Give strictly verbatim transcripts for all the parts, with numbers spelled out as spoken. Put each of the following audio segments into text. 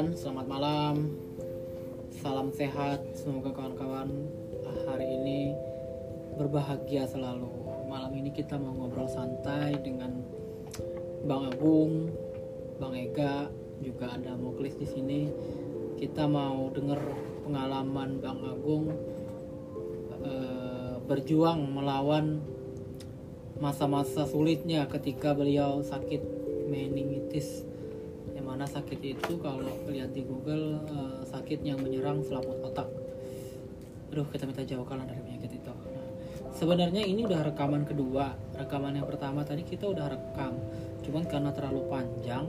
kawan-kawan, selamat malam. Salam sehat. Semoga kawan-kawan hari ini berbahagia selalu. Malam ini kita mau ngobrol santai dengan Bang Agung, Bang Eka, juga ada Moklis di sini. Kita mau dengar pengalaman Bang Agung e, berjuang melawan masa-masa sulitnya ketika beliau sakit meningitis. Yang mana sakit itu kalau lihat di Google uh, sakit yang menyerang selaput otak. Aduh, kita minta jauhkanlah dari penyakit itu. Nah, sebenarnya ini udah rekaman kedua. Rekaman yang pertama tadi kita udah rekam, cuman karena terlalu panjang,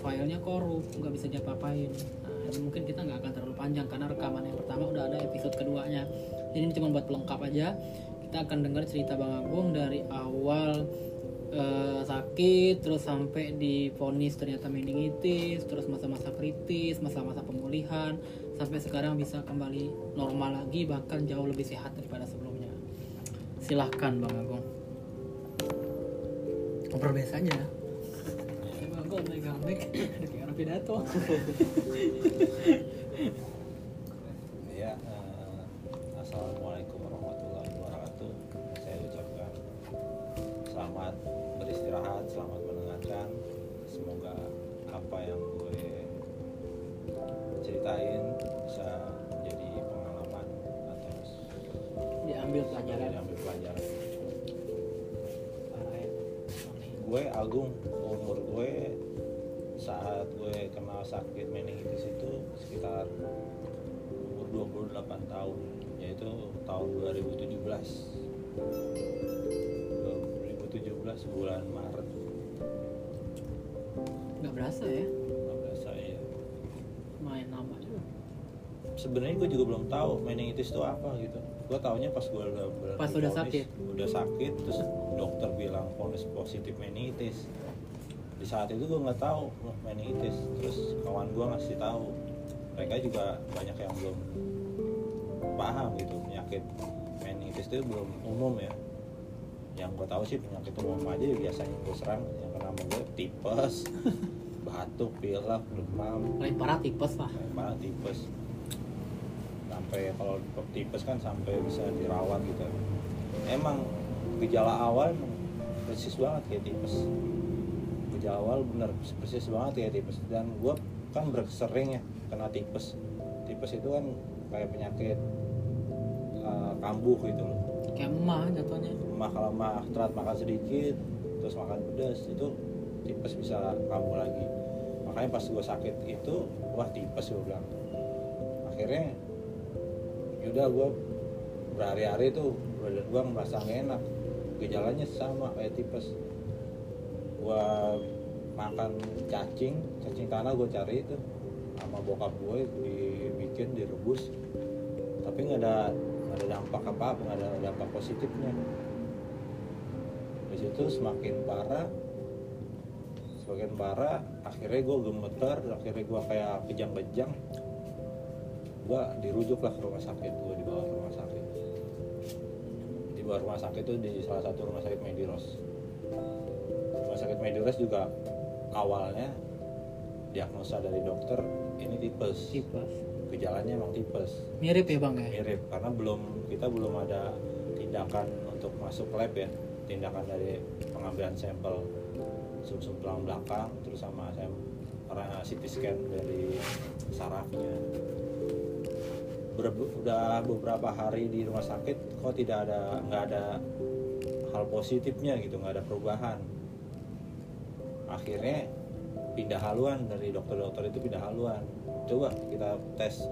filenya korup, nggak bisa diapa-apain. Nah, ini mungkin kita nggak akan terlalu panjang karena rekaman yang pertama udah ada episode keduanya. Jadi ini cuma buat pelengkap aja. Kita akan dengar cerita Bang Agung dari awal eh, sakit, terus sampai divonis ternyata meningitis, terus masa-masa kritis, masa-masa pemulihan, sampai sekarang bisa kembali normal lagi, bahkan jauh lebih sehat daripada sebelumnya. Silahkan Bang Agung. Ngobrol biasa aja. Bang Agung megang mic dari RFidato. Iya. Assalamualaikum warahmatullahi wabarakatuh. Selamat beristirahat, selamat mendengarkan. Semoga apa yang gue ceritain bisa menjadi pengalaman atau diambil pelajaran. Diambil pelajaran. Gue Agung, umur gue saat gue kena sakit meningitis itu sekitar umur dua puluh delapan tahun, yaitu tahun dua ribu tujuh belas. tujuh belas bulan Maret. Nggak berasa ya? Nggak berasa ya. Main lama juga. Sebenarnya gue juga belum tahu meningitis itu apa gitu. Gue taunya pas gue udah pas udah ponis, sakit. Udah sakit terus dokter bilang ponis positif meningitis. Di saat itu gue nggak tahu meningitis. Terus kawan gue ngasih tahu. Mereka juga banyak yang belum paham gitu penyakit meningitis itu belum umum ya. Yang gue tahu sih penyakit umum aja biasanya gue serang yang kena gue tipes, batuk, pilek, demam. Paling parah tipes lah. Paling parah tipes. Sampai kalau tipes kan sampai bisa dirawat gitu. Emang gejala awal persis banget kayak tipes. Gejala awal bener persis banget kayak tipes. Dan gue kan bersering ya kena tipes. Tipes itu kan kayak penyakit uh, kambuh gitu. Kayak emah jatuhnya. Emah kalau emah terat makan sedikit terus makan pedas itu tipes bisa kambuh lagi. Makanya pas gue sakit itu wah tipes gue bilang. Akhirnya yaudah gue berhari-hari tuh badan gue merasa nggak enak. Gejalanya sama kayak tipes. Gue makan cacing, cacing tanah gue cari itu sama bokap gue dibikin direbus. Tapi nggak ada ada dampak apa-apa, nggak ada dampak positifnya. Di situ semakin parah, semakin parah. Akhirnya gue gemeter, akhirnya gue kayak kejang-kejang. Gue dirujuk lah ke rumah sakit, gue dibawa ke rumah sakit. Di bawah rumah sakit itu di salah satu rumah sakit Mediros. Rumah sakit Mediros juga awalnya diagnosa dari dokter ini tipes. Tipes. Gejalanya emang tipes. Mirip ya Bang ya? Mirip, karena belum kita belum ada tindakan untuk masuk lab ya. Tindakan dari pengambilan sampel sumsum tulang belakang, terus sama C T scan dari sarafnya. Udah beberapa hari di rumah sakit, kok tidak ada, nggak ada hal positifnya gitu, nggak ada perubahan. Akhirnya pindah haluan dari dokter-dokter itu pindah haluan. Coba kita tes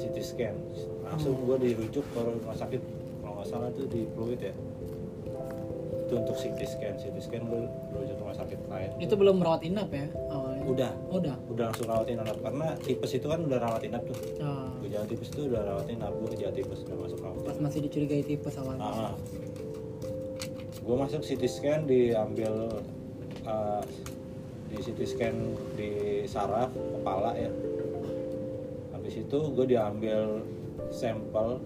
C T scan. Langsung gue dirujuk ke rumah sakit kalau nggak salah itu di Pluit ya. Itu untuk C T scan. C T scan gue dirujuk rumah sakit lain. Itu belum rawat inap ya awalnya? Udah. Udah. Udah langsung rawat inap karena tipes itu kan udah rawat inap tuh. Ah. Gejala tipes itu udah rawat inap. Gue gejala tipes udah masuk rawat inap. Pas masih dicurigai tipes awalnya. Ah. Gue masuk C T scan diambil uh, di C T scan di saraf kepala ya. Habis itu gue diambil sampel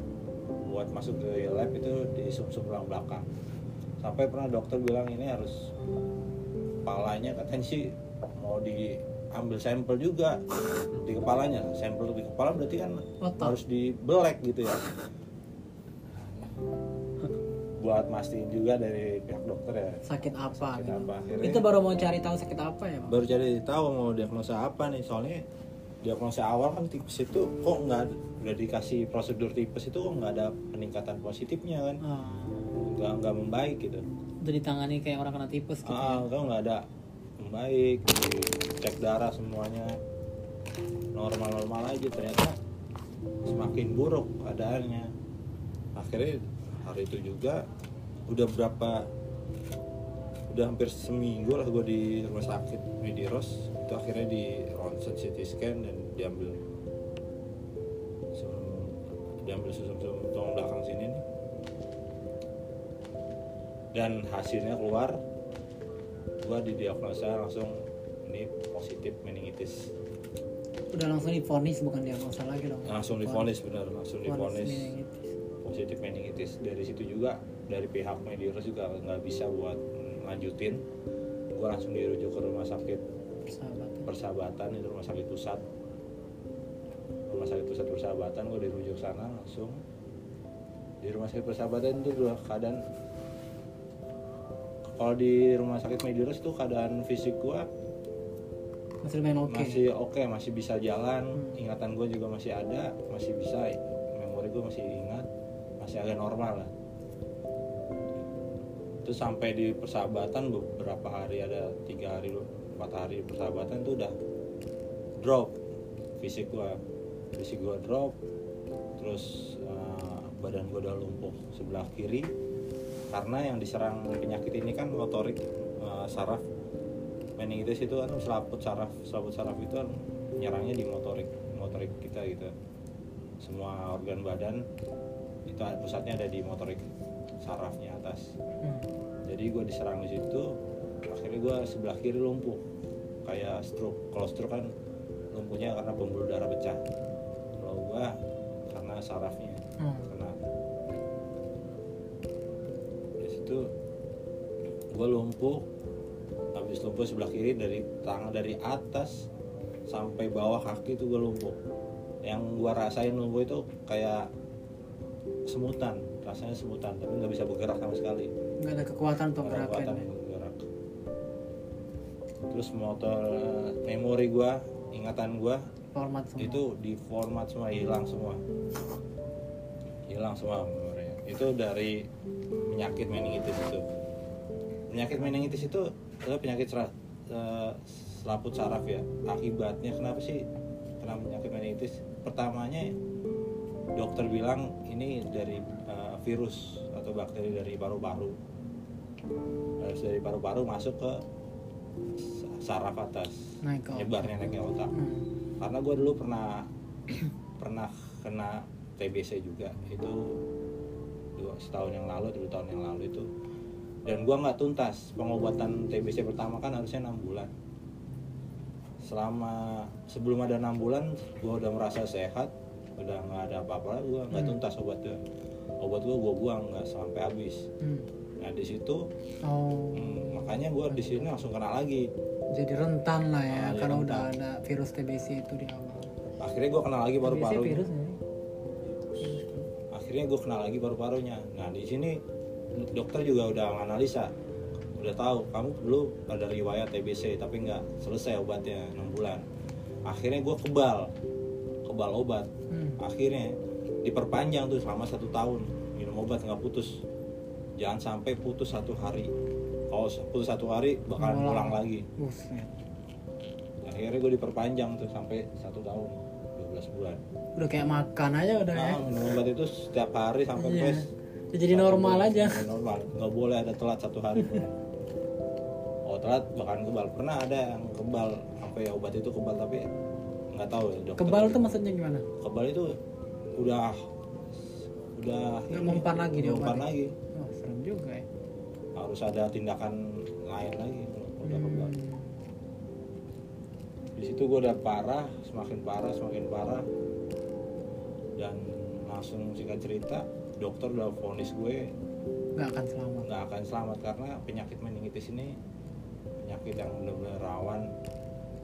buat masuk ke lab itu di sumsum tulang belakang. Sampai pernah dokter bilang ini harus kepalanya katanya sih mau di ambil sampel juga di kepalanya. Sampel di kepala berarti kan otot. Harus dibelek gitu ya. Buat mastiin juga dari pihak dokter ya. Sakit apa? Sakit apa. Akhirnya, itu baru mau cari tahu sakit apa ya, Pak? Baru cari tahu mau diagnosa apa nih, soalnya diagnosa awal kan tipes itu kok nggak, udah dikasih prosedur tipes itu kok nggak ada peningkatan positifnya kan? Nggak ah. nggak membaik gitu. Udah ditangani kayak orang kena tipes gitu. Ah, ya? Nggak ada membaik, cek darah semuanya normal-normal aja, ternyata semakin buruk keadaannya. Akhirnya hari itu juga udah berapa udah hampir seminggu lah gue di rumah sakit Mediros itu. Akhirnya di ronsen C T scan dan diambil diambil susum-susum tulang belakang sini nih, dan hasilnya keluar gue didiagnosa langsung ini positif meningitis. Udah langsung divonis, bukan diagnosa lagi dong? Langsung divonis, benar, langsung divonis positif meningitis. Dari situ juga dari pihak Mediros juga nggak bisa buat lanjutin, gue langsung dirujuk ke rumah sakit Persahabatan, persahabatan itu rumah sakit pusat rumah sakit pusat Persahabatan. Gue dirujuk sana langsung. Di rumah sakit Persahabatan itu dua keadaan. Kalau di rumah sakit Mediros itu keadaan fisik gue masih main oke okay. masih oke okay, masih bisa jalan, hmm. ingatan gue juga masih ada, masih bisa, memori gue masih ingat, masih agak normal lah. Terus sampai di Persahabatan beberapa hari, ada tiga hari empat hari di Persahabatan itu udah drop fisik gue fisik gue drop. Terus uh, badan gue udah lumpuh sebelah kiri, karena yang diserang penyakit ini kan motorik, uh, saraf meningitis itu kan selaput saraf selaput saraf itu kan nyerangnya di motorik motorik kita gitu. Semua organ badan itu pusatnya ada di motorik sarafnya atas. Hmm. Jadi gue diserang di situ, akhirnya gue sebelah kiri lumpuh, kayak stroke. Kalau stroke kan lumpuhnya karena pembuluh darah pecah. Kalau gue karena sarafnya, hmm. karena di situ gue lumpuh. Habis lumpuh sebelah kiri dari tangan dari atas sampai bawah kaki itu gue lumpuh. Yang gue rasain lumpuh itu kayak semutan, rasanya semutan, tapi nggak bisa bergerak sama sekali. Nggak ada kekuatan untuk gerakan. Terus motor memori gue, ingatan gue, format semua. Itu di format semua, hilang semua, hilang semua memorinya. Itu dari penyakit meningitis itu. Penyakit meningitis itu adalah penyakit serat, uh, selaput saraf ya. Akibatnya kenapa sih? Kenapa penyakit meningitis? Pertamanya dokter bilang ini dari uh, virus atau bakteri dari paru-paru. Harus dari paru-paru masuk ke saraf atas, nyebarnya naik ke otak. Hmm. Karena gue dulu pernah pernah kena T B C juga, itu dua setahun yang lalu, dua tahun yang lalu itu. Dan gue nggak tuntas pengobatan T B C pertama kan harusnya enam bulan. Selama sebelum ada enam bulan gue udah merasa sehat, udah nggak ada apa-apa, gue nggak hmm. tuntas obatnya. Obat gue gue buang nggak sampai habis. Hmm. Nah di situ, oh. hmm, makanya gue di sini langsung kena lagi. Jadi rentan lah ya, nah, karena rentan. Udah ada virus T B C itu di awal. Akhirnya gue kena lagi paru-paru. Akhirnya gue kena lagi paru-parunya. Nah di sini dokter juga udah menganalisa, udah tahu kamu dulu ada riwayat T B C tapi nggak selesai obatnya enam bulan. Akhirnya gue kebal kebal obat. hmm. Akhirnya diperpanjang tuh selama satu tahun minum obat nggak putus. Jangan sampai putus satu hari, kalau putus satu hari bakalan ulang oh. lagi. Akhirnya gue diperpanjang tuh sampai satu tahun dua belas bulan. Udah kayak makan aja udah nah, ya minum obat itu setiap hari sampai yeah. pes jadi normal aja. Normal, nggak boleh ada telat satu hari. Oh telat bahkan kebal. Pernah ada yang kebal, apa ya obat itu kebal tapi nggak tahu ya dokter. Kebal itu maksudnya gimana? Kebal itu udah udah nggak mempan lagi dia obat. Mempan lagi. Wah oh, serem juga ya. Harus ada tindakan lain lagi kalau udah hmm. kebal. Di situ gue udah parah, semakin parah, semakin parah, dan langsung singkat cerita. Dokter udah vonis gue nggak akan selamat nggak akan selamat karena penyakit meningitis ini penyakit yang benar-benar rawan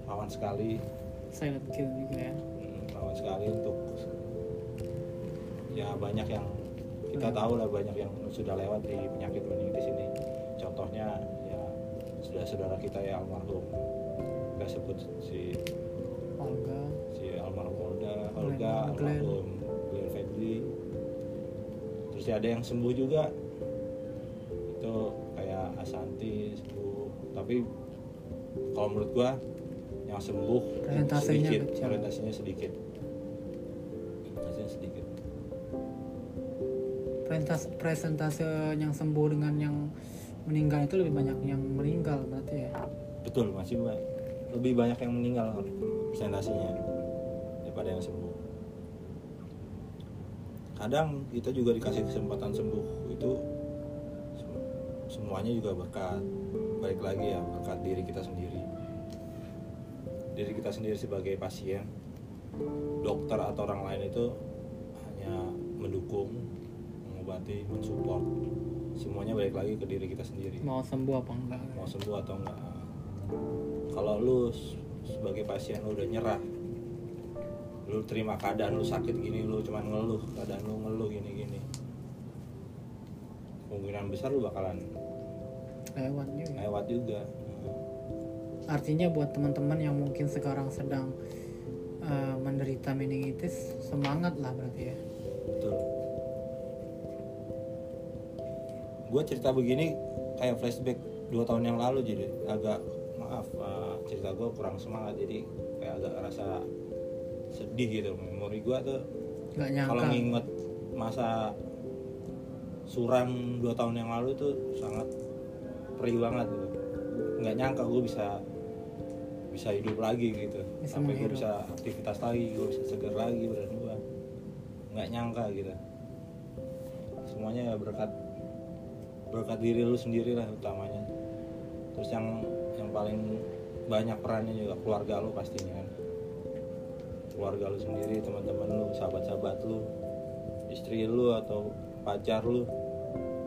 rawan sekali silent kill juga ya, rawan sekali untuk ya banyak yang kita hmm. tahu lah, banyak yang sudah lewat di penyakit meningitis ini. Contohnya ya saudara-saudara kita ya almarhum, kita sebut si Olga, si almarhum Olga, Olga almarhum Glenn Fadli. Terus ya ada yang sembuh juga, itu kayak Asanti sembuh. Tapi kalau menurut gua yang sembuh presentasinya sedikit, presentasinya sedikit, presentasinya sedikit. Presentasi, presentase yang sembuh dengan yang meninggal itu lebih banyak yang meninggal berarti ya? Betul, masih banyak. Lebih banyak yang meninggal presentasinya daripada yang sembuh. Kadang kita juga dikasih kesempatan sembuh, itu semuanya juga berkat, balik lagi ya, berkat diri kita sendiri. Diri kita sendiri sebagai pasien, dokter atau orang lain itu hanya mendukung, mengobati, mensupport. Semuanya balik lagi ke diri kita sendiri. Mau sembuh apa enggak? Mau sembuh atau enggak? Kalau lu sebagai pasien lu udah nyerah, lu terima keadaan lu sakit gini, lu cuman ngeluh, keadaan lu ngeluh gini-gini, kemungkinan besar lu bakalan lewat juga. Lewat juga. Artinya buat teman-teman yang mungkin sekarang sedang uh, menderita meningitis, semangat lah berarti ya. Betul. Gue cerita begini kayak flashback dua tahun yang lalu, jadi agak maaf uh, cerita gue kurang semangat, jadi kayak agak rasa sedih gitu. Memori gue tuh kalau nginget masa suram dua tahun yang lalu tuh sangat perih banget gitu. Nggak nyangka gue bisa bisa hidup lagi gitu, bisa sampai gue bisa aktivitas lagi, gue bisa seger lagi badan gue, nggak nyangka gitu. Semuanya berkat berkat diri lu sendiri lah utamanya. Terus yang yang paling banyak perannya juga keluarga lu pastinya, keluarga lu sendiri, teman-teman lu, sahabat-sahabat lu, istri lu atau pacar lu,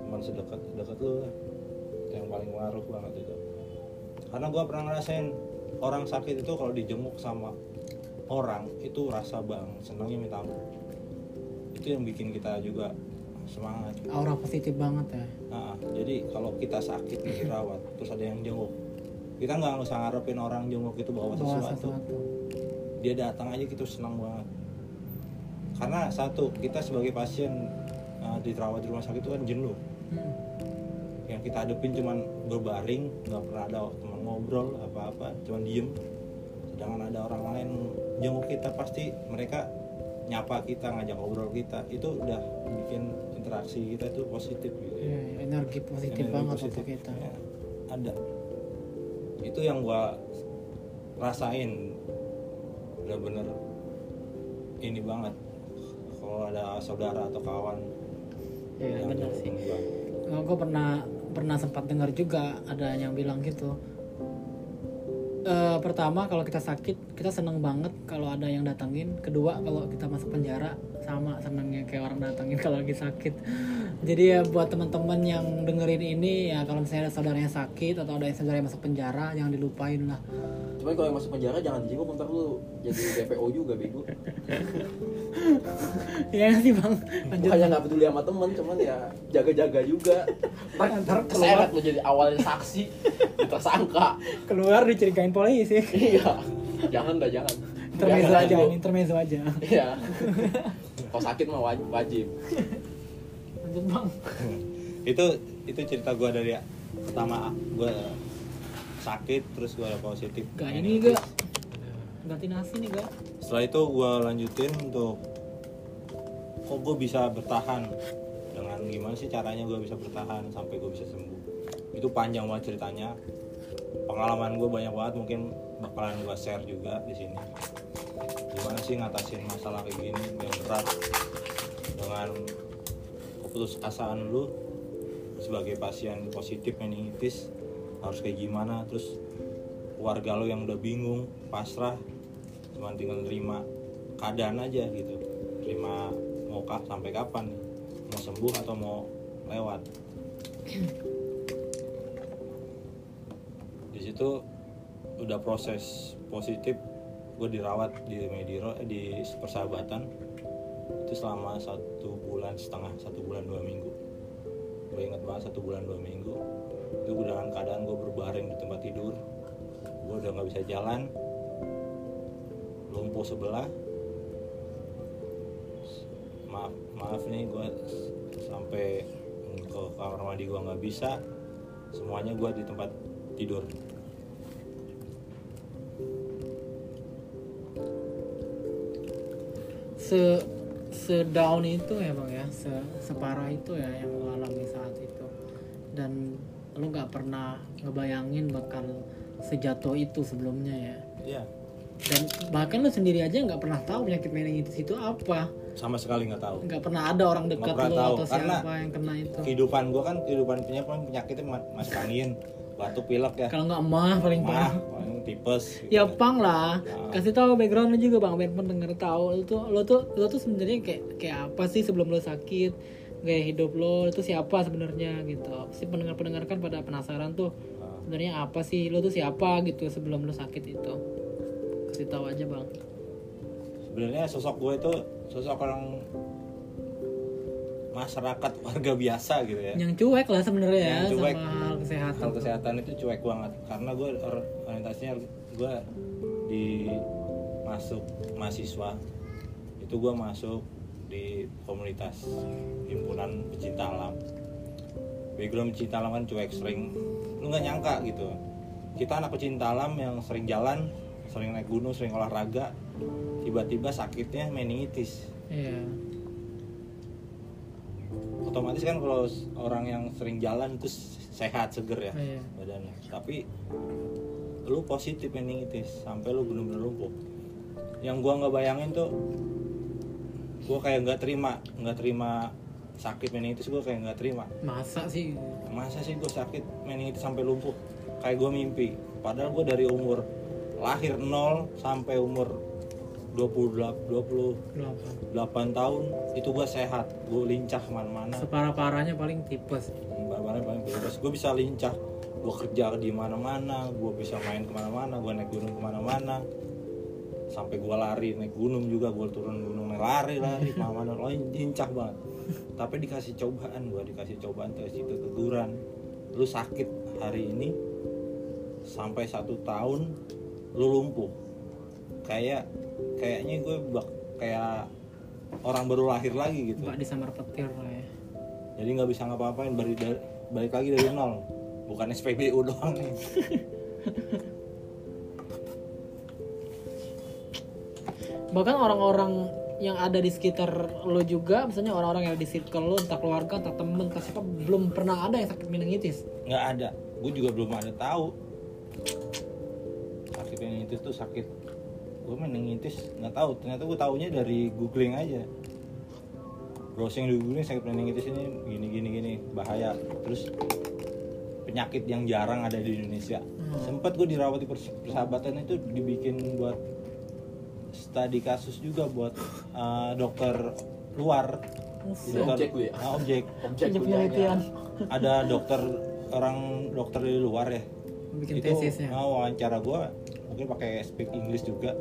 teman sedekat-dekat lu lah. Itu yang paling ngaruh banget itu. Karena gua pernah ngerasain orang sakit itu kalau dijenguk sama orang itu rasa bang senangnya minta ampun. Itu yang bikin kita juga semangat. Aura positif banget ya. Nah, jadi kalau kita sakit dirawat, terus ada yang jenguk, kita nggak usah ngarepin orang jenguk itu bawa, bawa sesuatu. sesuatu. Dia datang aja kita senang banget. Karena satu, kita sebagai pasien uh, dirawat di rumah sakit itu kan jenuh. Hmm. Yang kita hadepin cuman berbaring, nggak pernah ada teman ngobrol apa-apa, cuman diem. Sedangkan ada orang lain jenguk kita, pasti mereka nyapa kita, ngajak ngobrol kita, itu udah bikin interaksi kita itu positif gitu ya, ya. Energi positif energi banget positif. Untuk kita ya, ada. Itu yang gua rasain bener-bener ini banget kalau ada saudara atau kawan ya, yang bener sih gua. Nah, gua pernah pernah sempat dengar juga ada yang bilang gitu. Uh, pertama kalau kita sakit kita seneng banget kalau ada yang datangin. Kedua kalau kita masuk penjara sama senengnya kayak orang datangin kalau lagi sakit. Jadi ya buat teman-teman yang dengerin ini ya, kalau misalnya ada saudaranya sakit atau ada yang saudaranya masuk penjara jangan dilupain lah. Cuman kalau yang masuk penjara jangan dijenguk, ntar lu jadi D P O juga bego. Ya sih bang. Bukannya nggak peduli sama temen, cuman ya jaga-jaga juga. Ntar keseret lu jadi awalnya saksi, tersangka. Keluar diceritain polisi. Iya. Jangan dah jangan. Intermezzo aja, intermezzo aja. Iya. Kalau sakit mah wajib. Lanjut bang. Itu itu cerita gue dari ya. Pertama gue sakit terus gue ada positif. Gak ini gak. Ganti nasi nih gak. Setelah itu gue lanjutin untuk kok gue bisa bertahan, dengan gimana sih caranya gue bisa bertahan sampai gue bisa sembuh. Itu panjang banget ceritanya, pengalaman gue banyak banget, mungkin bakalan gue share juga di sini. Gimana sih ngatasin masalah kayak gini yang berat dengan keputusasaan lu sebagai pasien positif meningitis harus kayak gimana. Terus keluarga lu yang udah bingung, pasrah, cuman tinggal nerima keadaan aja gitu, terima mau kah sampai kapan, mau sembuh atau mau lewat. Di situ udah proses positif, gue dirawat di Mediros, eh, di Persahabatan itu selama satu bulan setengah, satu bulan dua minggu. Gue inget banget satu bulan dua minggu itu gue dalam keadaan gue berbaring di tempat tidur, gue udah nggak bisa jalan, lumpuh sebelah. Maaf maaf nih, gue sampai ke kamar mandi gue nggak bisa, semuanya gue di tempat tidur. Se sedown itu ya bang ya, se separah itu ya yang lo alami saat itu, dan lo nggak pernah ngebayangin bakal sejatuh itu sebelumnya ya. Iya. Dan bahkan lo sendiri aja nggak pernah tahu penyakit meningitis itu apa. Sama sekali nggak tahu. Nggak pernah ada orang dekat lo tahu. Atau siapa karena yang kena itu. Kehidupan gue kan kehidupan penyakit penyakitnya masih angin, batuk pilek ya. Kalau nggak mah paling parah. Tipes gitu. Ya pang lah nah. Kasih tahu background lu juga bang, biar pendengar tahu lu tuh lu tuh lu tuh sebenarnya kayak kayak apa sih sebelum lu sakit, gaya hidup lu, lu tuh siapa sebenarnya gitu. Si pendengar-pendengar kan pada penasaran tuh nah. Sebenarnya apa sih lu tuh siapa gitu sebelum lu sakit itu, kasih tahu aja bang. Sebenarnya sosok gue itu sosok orang masyarakat, warga biasa gitu ya, yang cuek lah sebenarnya ya, cuek sama hal kesehatan. Hal kesehatan itu cuek banget karena gue orientasinya gue di masuk mahasiswa itu gue masuk di komunitas himpunan pecinta alam. Background pecinta alam kan cuek, sering lu nggak nyangka gitu, kita anak pecinta alam yang sering jalan, sering naik gunung, sering olahraga, tiba-tiba sakitnya meningitis. Iya. Otomatis kan kalau orang yang sering jalan itu sehat, seger ya, oh, iya. Badannya. Tapi lu positif meningitis sampai lu bener-bener lumpuh. Yang gua nggak bayangin tuh, gua kayak nggak terima, nggak terima sakit meningitis, gua kayak nggak terima. Masa sih? Masa sih gua sakit meningitis sampai lumpuh? Kayak gua mimpi. Padahal gua dari umur lahir nol sampai umur dua puluh delapan tahun itu gue sehat, gue lincah kemana-mana. Separah-parahnya paling tipes. Separah-parahnya paling tipes. Gue bisa lincah, gue kerja di mana-mana, gue bisa main kemana-mana, gue naik gunung kemana-mana, sampai gue lari naik gunung juga, gue turun gunung lari-lari kemana-mana, lincah banget. Tapi dikasih cobaan, gue dikasih cobaan terus itu teguran, lu sakit hari ini sampai satu tahun, lu lumpuh. Kayak kayaknya gue bak, kayak orang baru lahir lagi gitu. Mbak disambar petir lah ya. Jadi nggak bisa ngapa-ngapain, balik, balik lagi dari nol. Bukan S P B U doang nih. Bahkan orang-orang yang ada di sekitar lo juga, misalnya orang-orang yang di circle lo, entah keluarga, entah temen, entah siapa, belum pernah ada yang sakit meningitis. Nggak ada. Gue juga belum ada tahu. Sakit meningitis tuh sakit. Gue meningitis nggak tahu, ternyata gue taunya dari googling aja, browsing di googling sakit meningitis ini gini gini gini bahaya, terus penyakit yang jarang ada di Indonesia. Hmm. Sempet gue dirawat di Persahabatan itu dibikin buat studi kasus juga buat uh, dokter luar, dokter objek, nah, objek, objek penelitian. Ada dokter orang dokter dari luar ya. Bikin itu tesisnya. Nah, wawancara gue mungkin pakai speak English juga.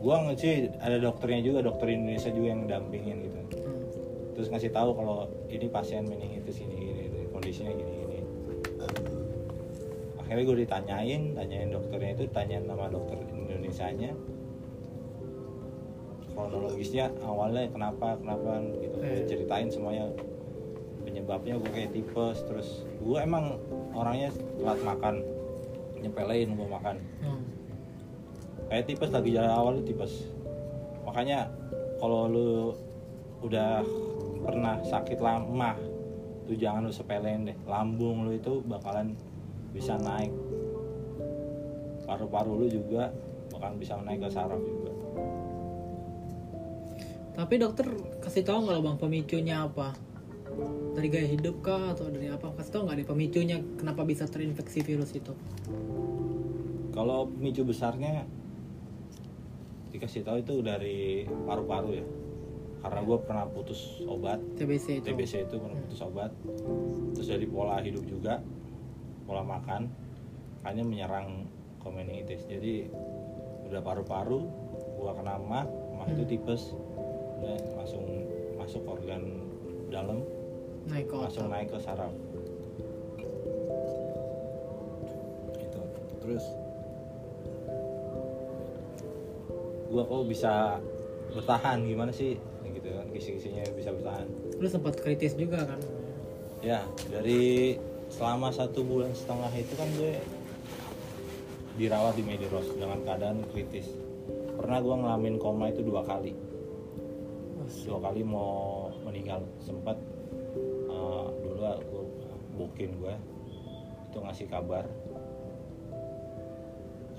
Gue sih ada dokternya juga, dokter Indonesia juga yang dampingin gitu. Hmm. Terus ngasih tahu kalau ini pasien meningitis ini, ini, ini kondisinya gini gini. Akhirnya gue ditanyain, tanyain dokternya itu, tanyain nama dokter Indonesianya, kronologisnya awalnya kenapa kenapa gitu, eh. ceritain semuanya. Penyebabnya gue kayak tipes, terus gue emang orangnya telat makan, nyepelein gue makan. Hmm. Kayak tipes lagi jalan awal tipes. Makanya kalau lu udah pernah sakit lama tuh jangan lu sepelein deh. Lambung lu itu bakalan bisa naik. Paru-paru lu juga bakalan bisa naik ke saraf juga. Tapi dokter kasih tahu enggak Bang pemicunya apa? Dari gaya hidup kah atau dari apa? Kasih tau nggak deh pemicunya kenapa bisa terinfeksi virus itu? Kalau pemicu besarnya dikasih tahu itu dari paru-paru ya, karena gue pernah putus obat. T B C itu. T B C itu pernah putus obat. Terus dari pola hidup juga, pola makan. makanya menyerang komenitis. Jadi udah paru-paru, gua kena mah, mah itu tipes, udah langsung masuk organ dalam, naik ke langsung naik ke saraf. Itu terus gua kok bisa bertahan gimana sih gitu kan, kisi-kisinya bisa bertahan. Lu sempat kritis juga kan? Ya, dari selama satu bulan setengah itu kan gue dirawat di Mediros dengan keadaan kritis. Pernah gue ngalamin koma itu dua kali. Dua kali mau meninggal. Sempat uh, dulu gue bukin gue itu ngasih kabar.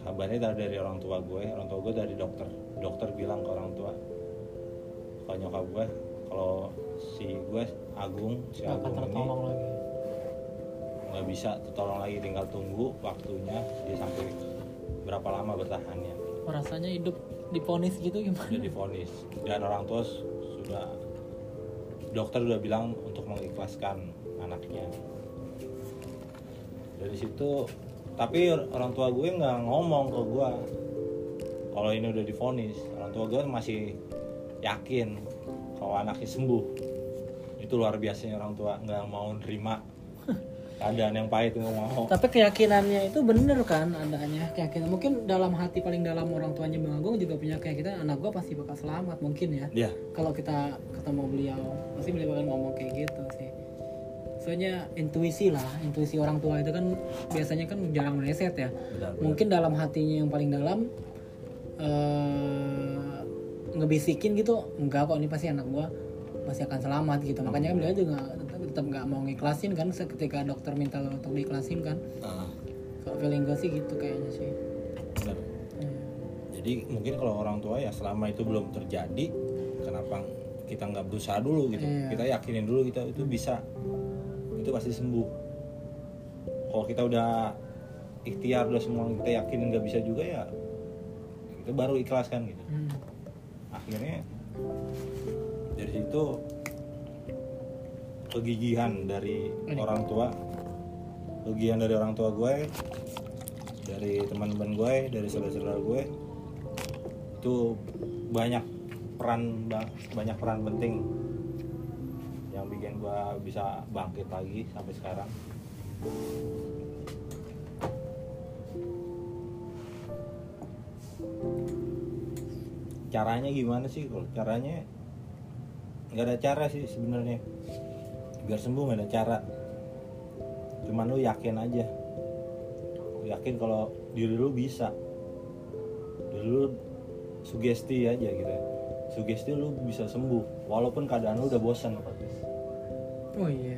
Kabarnya dari orang tua gue. Orang tua gue dari dokter. Dokter bilang ke orang tua, kalau nyokap gue, kalau si gue Agung, si gak Agung ini lagi. Gak bisa tertolong lagi, tinggal tunggu waktunya dia sampai berapa lama bertahannya. Rasanya hidup diponis gitu gimana? Sudah diponis, dan orang tua sudah, dokter sudah bilang untuk mengikhlaskan anaknya. Dari situ, tapi orang tua gue gak ngomong ke gue kalau ini udah diponis. Orang tua gue masih yakin kalau anaknya sembuh. Itu luar biasanya orang tua, nggak mau nerima keadaan yang pahit, nggak mau. Tapi keyakinannya itu bener kan adanya, keyakinan. Mungkin dalam hati paling dalam orang tuanya Bang Agung juga punya keyakinan anak gue pasti bakal selamat mungkin ya. Iya. Kalau kita ketemu beliau pasti beliau bakal ngomong kayak gitu sih. Soalnya intuisi lah, intuisi orang tua itu kan biasanya kan jarang meleset ya. Benar, mungkin benar. Dalam hatinya yang paling dalam ee, ngebisikin gitu, enggak kok ini pasti anak gue masih akan selamat gitu. Makanya kan beliau juga tetap, tetap gak mau ngiklasin kan ketika dokter minta lo untuk diklasin kan. Uh. Kalau feeling gue sih gitu kayaknya sih. Benar. Hmm. Jadi mungkin kalau orang tua ya selama itu belum terjadi, kenapa kita nggak berusaha dulu gitu? Iya. Kita yakinin dulu kita itu bisa, itu pasti sembuh. Kalau kita udah ikhtiar udah semua kita yakinin nggak bisa juga ya, kita baru ikhlaskan gitu. Hmm. Akhirnya dari situ kegigihan dari orang tua, kegigihan dari orang tua gue, dari teman-teman gue, dari saudara-saudara gue itu banyak peran banyak peran penting yang bikin gue bisa bangkit lagi sampai sekarang. Caranya gimana sih? Kalau caranya nggak ada cara sih sebenarnya, biar sembuh nggak ada cara, cuman lu yakin aja, lu yakin kalau diri lu bisa, diri lu sugesti aja gitu, sugesti lu bisa sembuh walaupun keadaan lu udah bosan. Oh iya,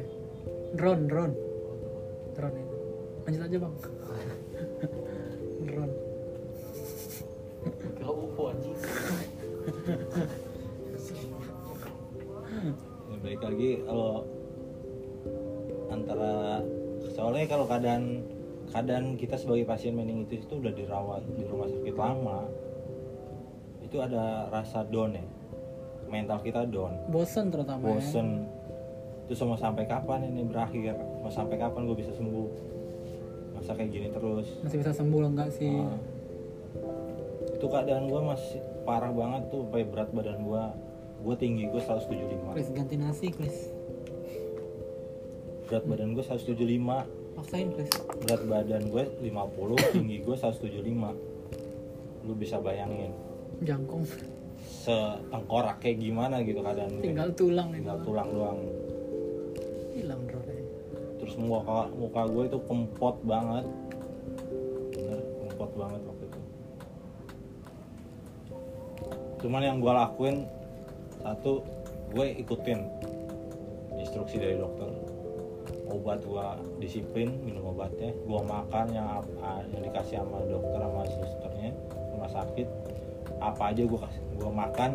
drone drone drone ini lanjut aja bang. Drone kalau U F O anjing. Balik lagi kalau antara, soalnya kalau keadaan keadaan kita sebagai pasien meningitis itu udah dirawat di rumah sakit lama, itu ada rasa down ya, mental kita down, bosen terutama, bosen ya. Terus mau sampai kapan ini berakhir, mau sampai kapan gue bisa sembuh, masa kayak gini terus, masih bisa sembuh enggak sih? Nah, itu keadaan gue masih parah banget tuh, sampai berat badan gue. Gue tinggi gue seratus tujuh puluh lima. Please ganti nasi please. Berat badan gue seratus tujuh puluh lima. Maksain please. Berat badan gue lima puluh, tinggi gue seratus tujuh puluh lima. Lu bisa bayangin jangkung setengkorak kayak gimana gitu keadaan gue. Tinggal tulang itu. Tinggal tulang doang. Hilang drone. Terus muka muka gue itu kempot banget. Bener, kempot banget waktu itu. Cuman yang gue lakuin satu, gue ikutin instruksi dari dokter, obat gue disiplin minum obatnya, gue makan yang, yang dikasih sama dokter sama susternya rumah sakit, apa aja gue kasih, gue makan,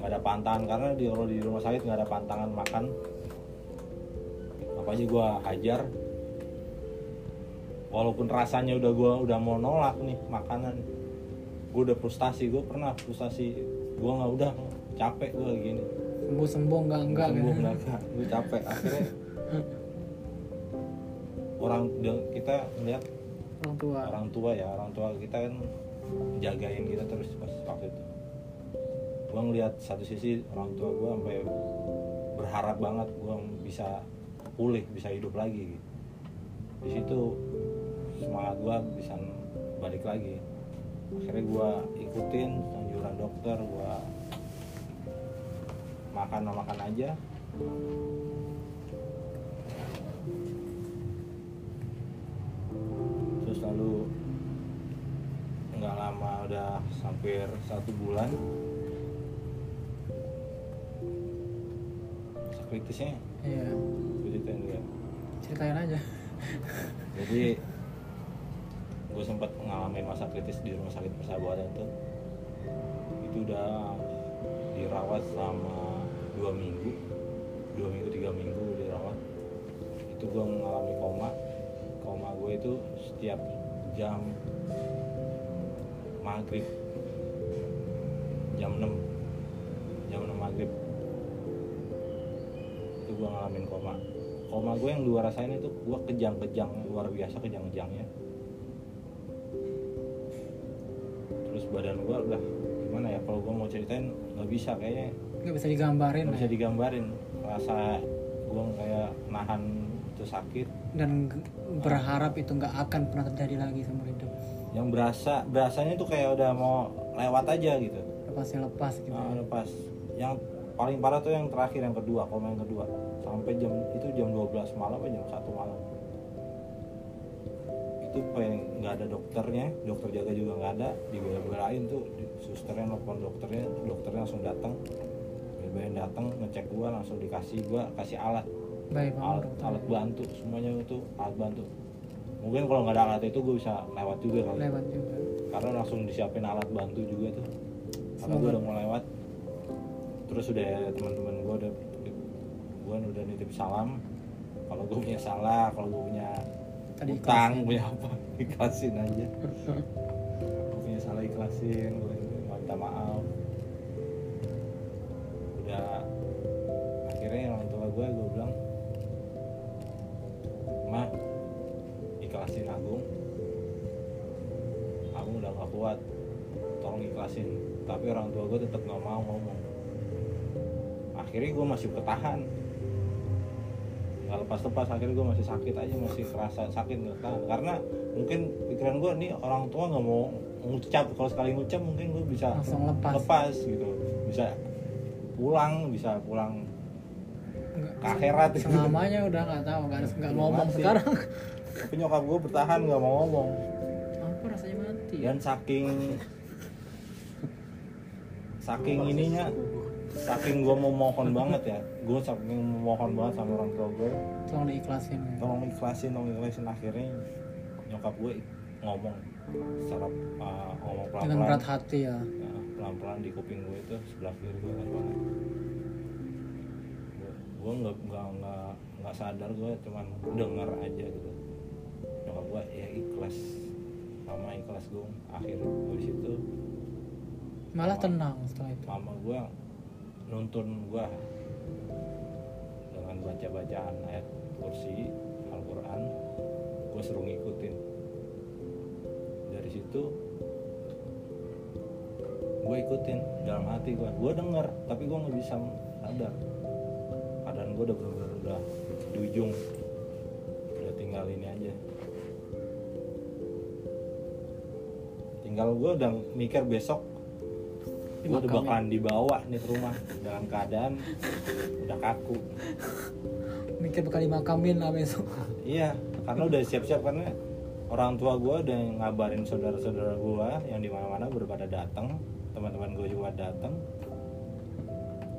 nggak ada pantangan karena di di rumah sakit nggak ada pantangan makan, apa aja gue hajar, walaupun rasanya udah gue udah mau nolak nih makanan, gue udah frustasi, gue pernah frustasi, gue nggak udah capek gue gini sembuh sembuh enggak enggak sembuh enggak enggak gue capek. Akhirnya orang kita melihat orang tua orang tua ya orang tua kita kan jagain kita terus pas waktu itu. Gue ngeliat satu sisi orang tua gue sampai berharap banget gue bisa pulih, bisa hidup lagi. Di situ semangat gue bisa balik lagi. Akhirnya gue ikutin anjuran dokter, gue makan-makan aja. Terus lalu nggak lama udah hampir satu bulan. Kritisnya? Iya. Ceritain dulu ya. Ceritain aja. Jadi gue sempat mengalami masa kritis di rumah sakit Persahabatan tuh. Itu udah dirawat selama dua minggu, dua minggu tiga minggu dirawat. Itu gue mengalami koma. Koma gue itu setiap jam maghrib, jam enam, jam enam maghrib gue ngalamin koma. Koma gue yang gue rasain itu gue kejang-kejang, luar biasa kejang-kejangnya. Terus badan gue udah gimana ya, kalau gue mau ceritain nggak bisa kayaknya. Nggak bisa digambarin. Nggak bisa digambarin. Rasa gue kayak nahan itu sakit. Dan berharap itu nggak akan pernah terjadi lagi sama hidup. Yang berasa, berasanya tuh kayak udah mau lewat aja gitu. Lepasnya lepas gitu. Nah, ya. Lepas. Yang paling parah tuh yang terakhir, yang kedua, koma yang kedua. Sampai jam itu jam dua belas malam atau jam satu malam. Itu pengen enggak ada dokternya, dokter jaga juga enggak ada, dibela-belain tuh susternya nelfon dokternya, dokternya langsung datang. Belain datang ngecek gua, langsung dikasih gua kasih alat. Baik, alat, alat bantu semuanya itu alat bantu. Mungkin kalau enggak ada alat itu gua bisa lewat juga kali. Lewat juga. Karena langsung disiapin alat bantu juga tuh. Karena gua udah mau lewat. Terus udah teman-teman gue udah gue udah nitip salam, kalau gue punya salah, kalau gue punya utang, punya apa ikhlasin aja. Gue punya salah ikhlasin, gue minta maaf. Udah akhirnya orang tua gue gue bilang, mah ikhlasin Agung, Agung udah gak kuat, tolong ikhlasin. Tapi orang tua gue tetap nggak mau ngomong. Akhirnya gue masih bertahan, nggak lepas-lepas. Akhirnya gue masih sakit aja, masih kerasa sakit, nggak tahu. Karena mungkin pikiran gue nih orang tua nggak mau ngucap, kalau sekali ngucap mungkin gue bisa langsung lepas. lepas gitu, bisa pulang, bisa pulang ke akhirat. Selamanya udah nggak tahu, nggak nggak ngomong mati. Sekarang tapi nyokap gue bertahan nggak mau ngomong. Ampun rasanya mati. Dan saking saking ininya. Saking gue mau mohon banget ya, gue saking mau mohon banget sama orang tua gue. Tolong diikhlasin. Tolong ikhlasin, tolong ikhlasin. Akhirnya nyokap gue ngomong secara uh, ngomong pelan-pelan. Dengan berat hati ya. Ya pelan-pelan di kuping gue itu sebelah kiri gue kan banget. Gue nggak nggak nggak nggak sadar gue cuman dengar aja gitu. Nyokap gue ya ikhlas, sama ikhlas gue. Akhirnya gue di situ. Malah mama, tenang setelah itu. Mama gue nuntun gue dengan baca-bacaan ayat kursi Al-Quran, gue seru ngikutin. Dari situ gue ikutin dalam hati gue, gue denger tapi gue nggak bisa sadar. Keadaan gue udah bener-bener udah di ujung, udah tinggal ini aja. Tinggal gue udah mikir besok gue udah bakalan dibawa nih ke rumah dalam keadaan udah kaku. Mikir bakal dimakamin lah besok. Iya, karena udah siap-siap, karena orang tua gue udah ngabarin saudara-saudara gue yang di mana-mana berpada datang, teman-teman gue juga datang.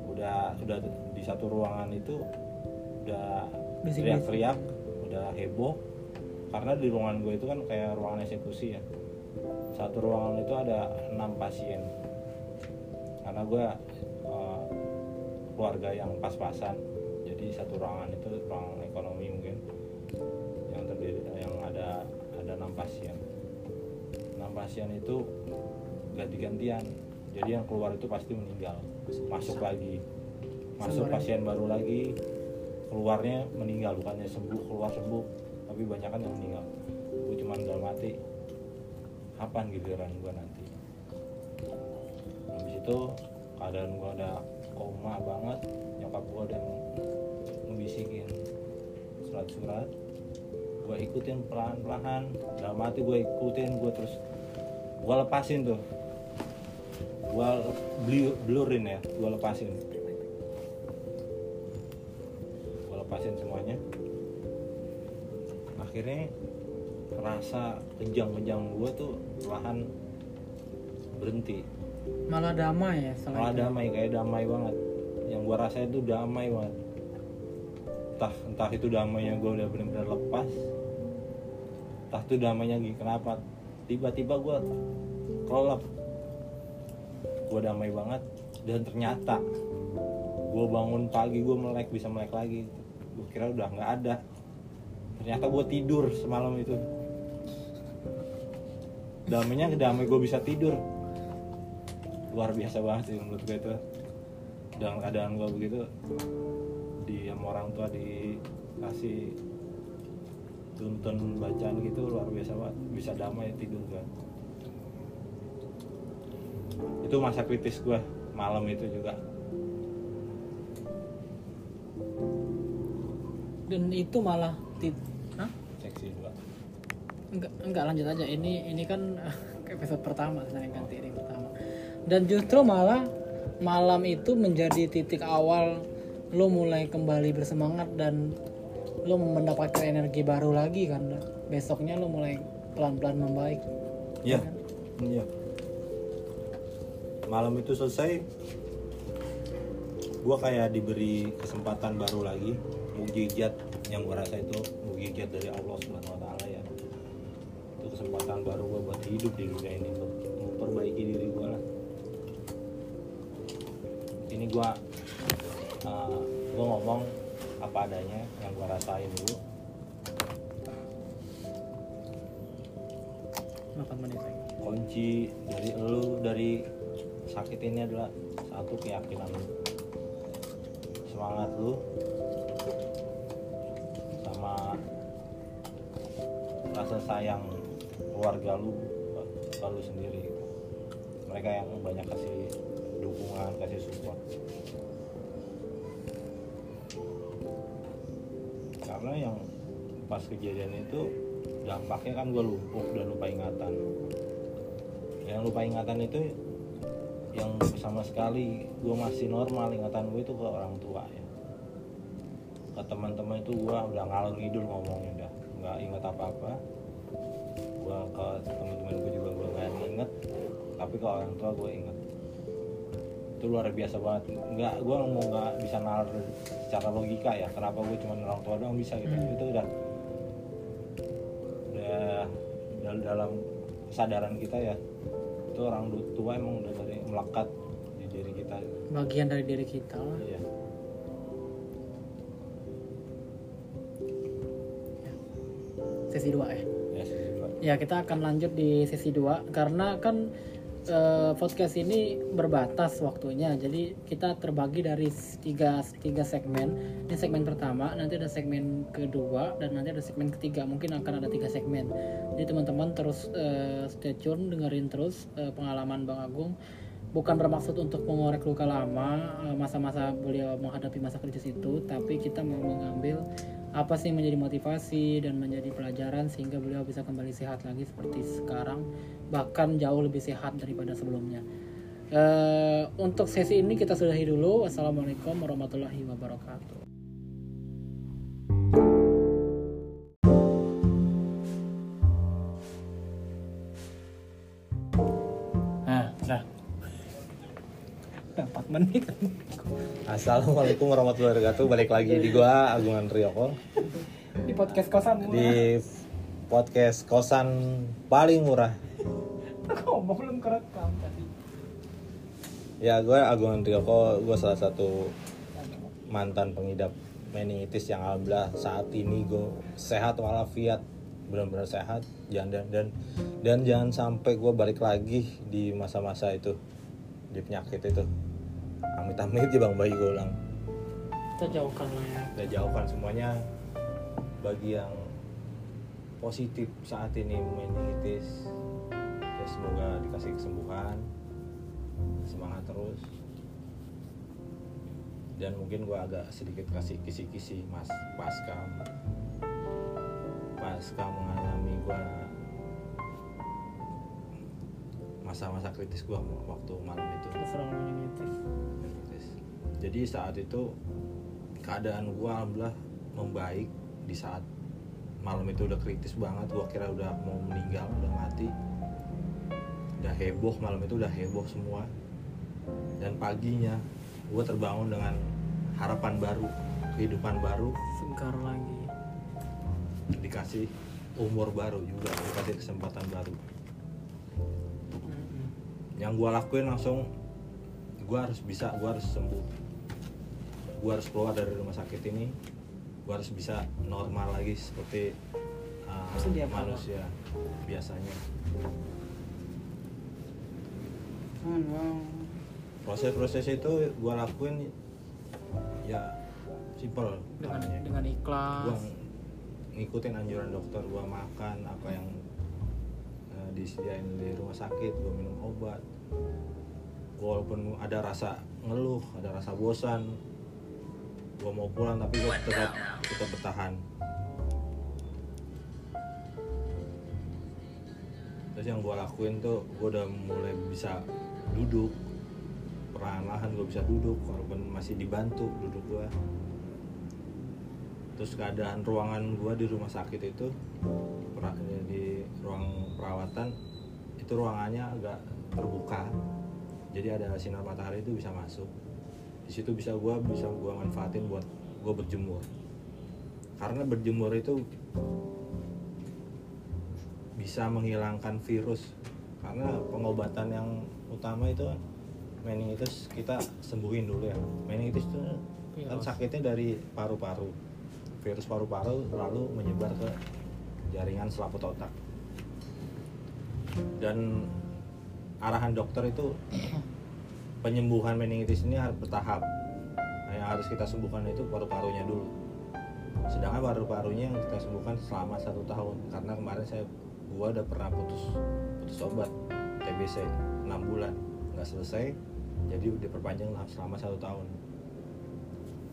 Udah udah di satu ruangan itu udah teriak-teriak, udah heboh. Karena di ruangan gue itu kan kayak ruangan eksekusi ya. Satu ruangan itu ada enam pasien. Karena gue uh, keluarga yang pas-pasan, jadi satu ruangan itu ruang ekonomi mungkin yang terdiri yang ada ada enam pasien. Enam pasien itu ganti-gantian, jadi yang keluar itu pasti meninggal, masuk lagi, masuk pasien baru lagi, keluarnya meninggal, bukannya sembuh keluar sembuh, tapi banyak kan yang meninggal. Gue cuman dalam hati kapan giliran gue nanti. Habis itu keadaan gue udah koma banget, nyokap gue udah ngebisikin surat-surat, gue ikutin perlahan-lahan, dalam hati gue ikutin, gue terus gue lepasin tuh, gue blurin ya, gue lepasin gue lepasin semuanya. Akhirnya rasa kejang-kejang gue tuh perlahan berhenti, malah damai ya, malah itu. damai kayak damai banget yang gue rasain itu, damai banget. Entah entah itu damainya gue udah benar-benar lepas, entah itu damainya kenapa tiba-tiba gue kelelep. Gue damai banget, dan ternyata gue bangun pagi gue melek, bisa melek lagi. Gue kira udah nggak ada, ternyata gue tidur semalam itu. Damainya damai gue bisa tidur, luar biasa banget sih menurut gue itu. Dalam keadaan gue begitu, di sama orang tua dikasih tuntun bacaan gitu, luar biasa banget bisa damai tidur gue. Itu masa kritis gue malam itu juga. Dan itu malah tit, hah? Seksi dua. Enggak, enggak lanjut aja. Ini ini kan episode pertama, saya ganti ini pertama. Dan justru malah malam itu menjadi titik awal lo mulai kembali bersemangat dan lo mendapatkan energi baru lagi kan. Besoknya lo mulai pelan-pelan membaik. Iya. Iya. Kan? Malam itu selesai, gue kayak diberi kesempatan baru lagi, mukjizat yang gue rasa itu mukjizat dari Allah Subhanahu Wa Taala ya. Itu kesempatan baru gue buat hidup di dunia ini, untuk memperbaiki diri gue lah. Ini gue uh, gue ngomong apa adanya yang gue rasain dulu. Kunci dari elu dari sakit ini adalah satu, keyakinan lu, semangat lu, sama rasa sayang keluarga lu, lu sendiri. Mereka yang banyak kasih dukungan, kasih support. Karena yang pas kejadian itu dampaknya kan gue lumpuh dan lupa ingatan. Yang lupa ingatan itu yang sama sekali gue masih normal ingatan gue itu ke orang tua ya, ke teman-teman itu gue udah ngalor ngidul ngomongnya, udah nggak inget apa-apa. Gue ke teman-teman gue juga gue nggak inget, tapi ke orang tua gue inget. Itu luar biasa banget. Nggak, gue mau nggak bisa nalar secara logika ya, kenapa gue cuma orang tua doang bisa gitu. Itu udah udah dalam kesadaran kita ya, itu orang tua emang udah dari melekat di diri kita, bagian dari diri kita lah. Iya. Ya. Sesi dua ya. Ya, sesi dua. Ya, kita akan lanjut di sesi dua karena kan eh, podcast ini berbatas waktunya. Jadi kita terbagi dari tiga tiga segmen. Ini segmen pertama, nanti ada segmen kedua, dan nanti ada segmen ketiga. Mungkin akan ada tiga segmen. Jadi teman-teman terus uh, stay tune, dengerin terus uh, pengalaman Bang Agung. Bukan bermaksud untuk mengorek luka lama, uh, masa-masa beliau menghadapi masa kritis itu, tapi kita mau mengambil apa sih menjadi motivasi dan menjadi pelajaran sehingga beliau bisa kembali sehat lagi seperti sekarang, bahkan jauh lebih sehat daripada sebelumnya. Uh, untuk sesi ini kita sudahi dulu. Wassalamualaikum warahmatullahi wabarakatuh. Menit. Assalamualaikum warahmatullahi wabarakatuh. Balik lagi di gua Agung Andrioko. Di podcast kosan murah. Di podcast kosan paling murah. Kok mau belum kerekam tadi? Ya, gua Agung Andrioko, gua salah satu mantan pengidap meningitis yang alhamdulillah saat ini gua sehat walafiat, benar-benar sehat. Jangan dan dan dan jangan sampai gua balik lagi di masa-masa itu, di penyakit itu. Amit-amit ya Bang Bayi gue ulang. Kita jauhkan lah ya. Kita jauhkan semuanya. Bagi yang positif saat ini meningitis. Ya semoga dikasih kesembuhan, semangat terus. Dan mungkin gue agak sedikit kasih kisi-kisi mas pasca pasca mengalami gue masa-masa kritis gue waktu malam itu. Serangan meningitis. Jadi saat itu keadaan gue alhamdulillah membaik. Di saat malam itu udah kritis banget, gue kira udah mau meninggal, udah mati, udah heboh, malam itu udah heboh semua. Dan paginya gue terbangun dengan harapan baru, kehidupan baru, segar lagi, dikasih umur baru juga, dikasih kesempatan baru. Yang gue lakuin langsung, gue harus bisa, gue harus sembuh, gue harus keluar dari rumah sakit ini, gue harus bisa normal lagi seperti uh, manusia biasanya. Proses-proses itu gue lakuin ya simple dengan, dengan ikhlas. Gue ngikutin anjuran dokter, gue makan apa yang uh, disediain di rumah sakit, gue minum obat. Gua walaupun ada rasa ngeluh, ada rasa bosan, gue mau pulang tapi gue tetap tetap bertahan. Terus yang gue lakuin tuh, gue udah mulai bisa duduk. Perlahan-lahan gue bisa duduk, walaupun masih dibantu duduk gue. Terus keadaan ruangan gue di rumah sakit itu, di ruang perawatan itu ruangannya agak terbuka, jadi ada sinar matahari itu bisa masuk. Di situ bisa gue bisa gue manfaatin buat gue berjemur, karena berjemur itu bisa menghilangkan virus. Karena pengobatan yang utama itu kan meningitis kita sembuhin dulu ya. Meningitis itu kan sakitnya dari paru-paru, virus paru-paru lalu menyebar ke jaringan selaput otak. Dan arahan dokter itu penyembuhan meningitis ini harus bertahap. Nah, yang harus kita sembuhkan itu paru-parunya dulu. Sedangkan paru-parunya yang kita sembuhkan selama satu tahun. Karena kemarin saya gua udah pernah putus putus obat T B C enam bulan nggak selesai, jadi diperpanjang selama satu tahun.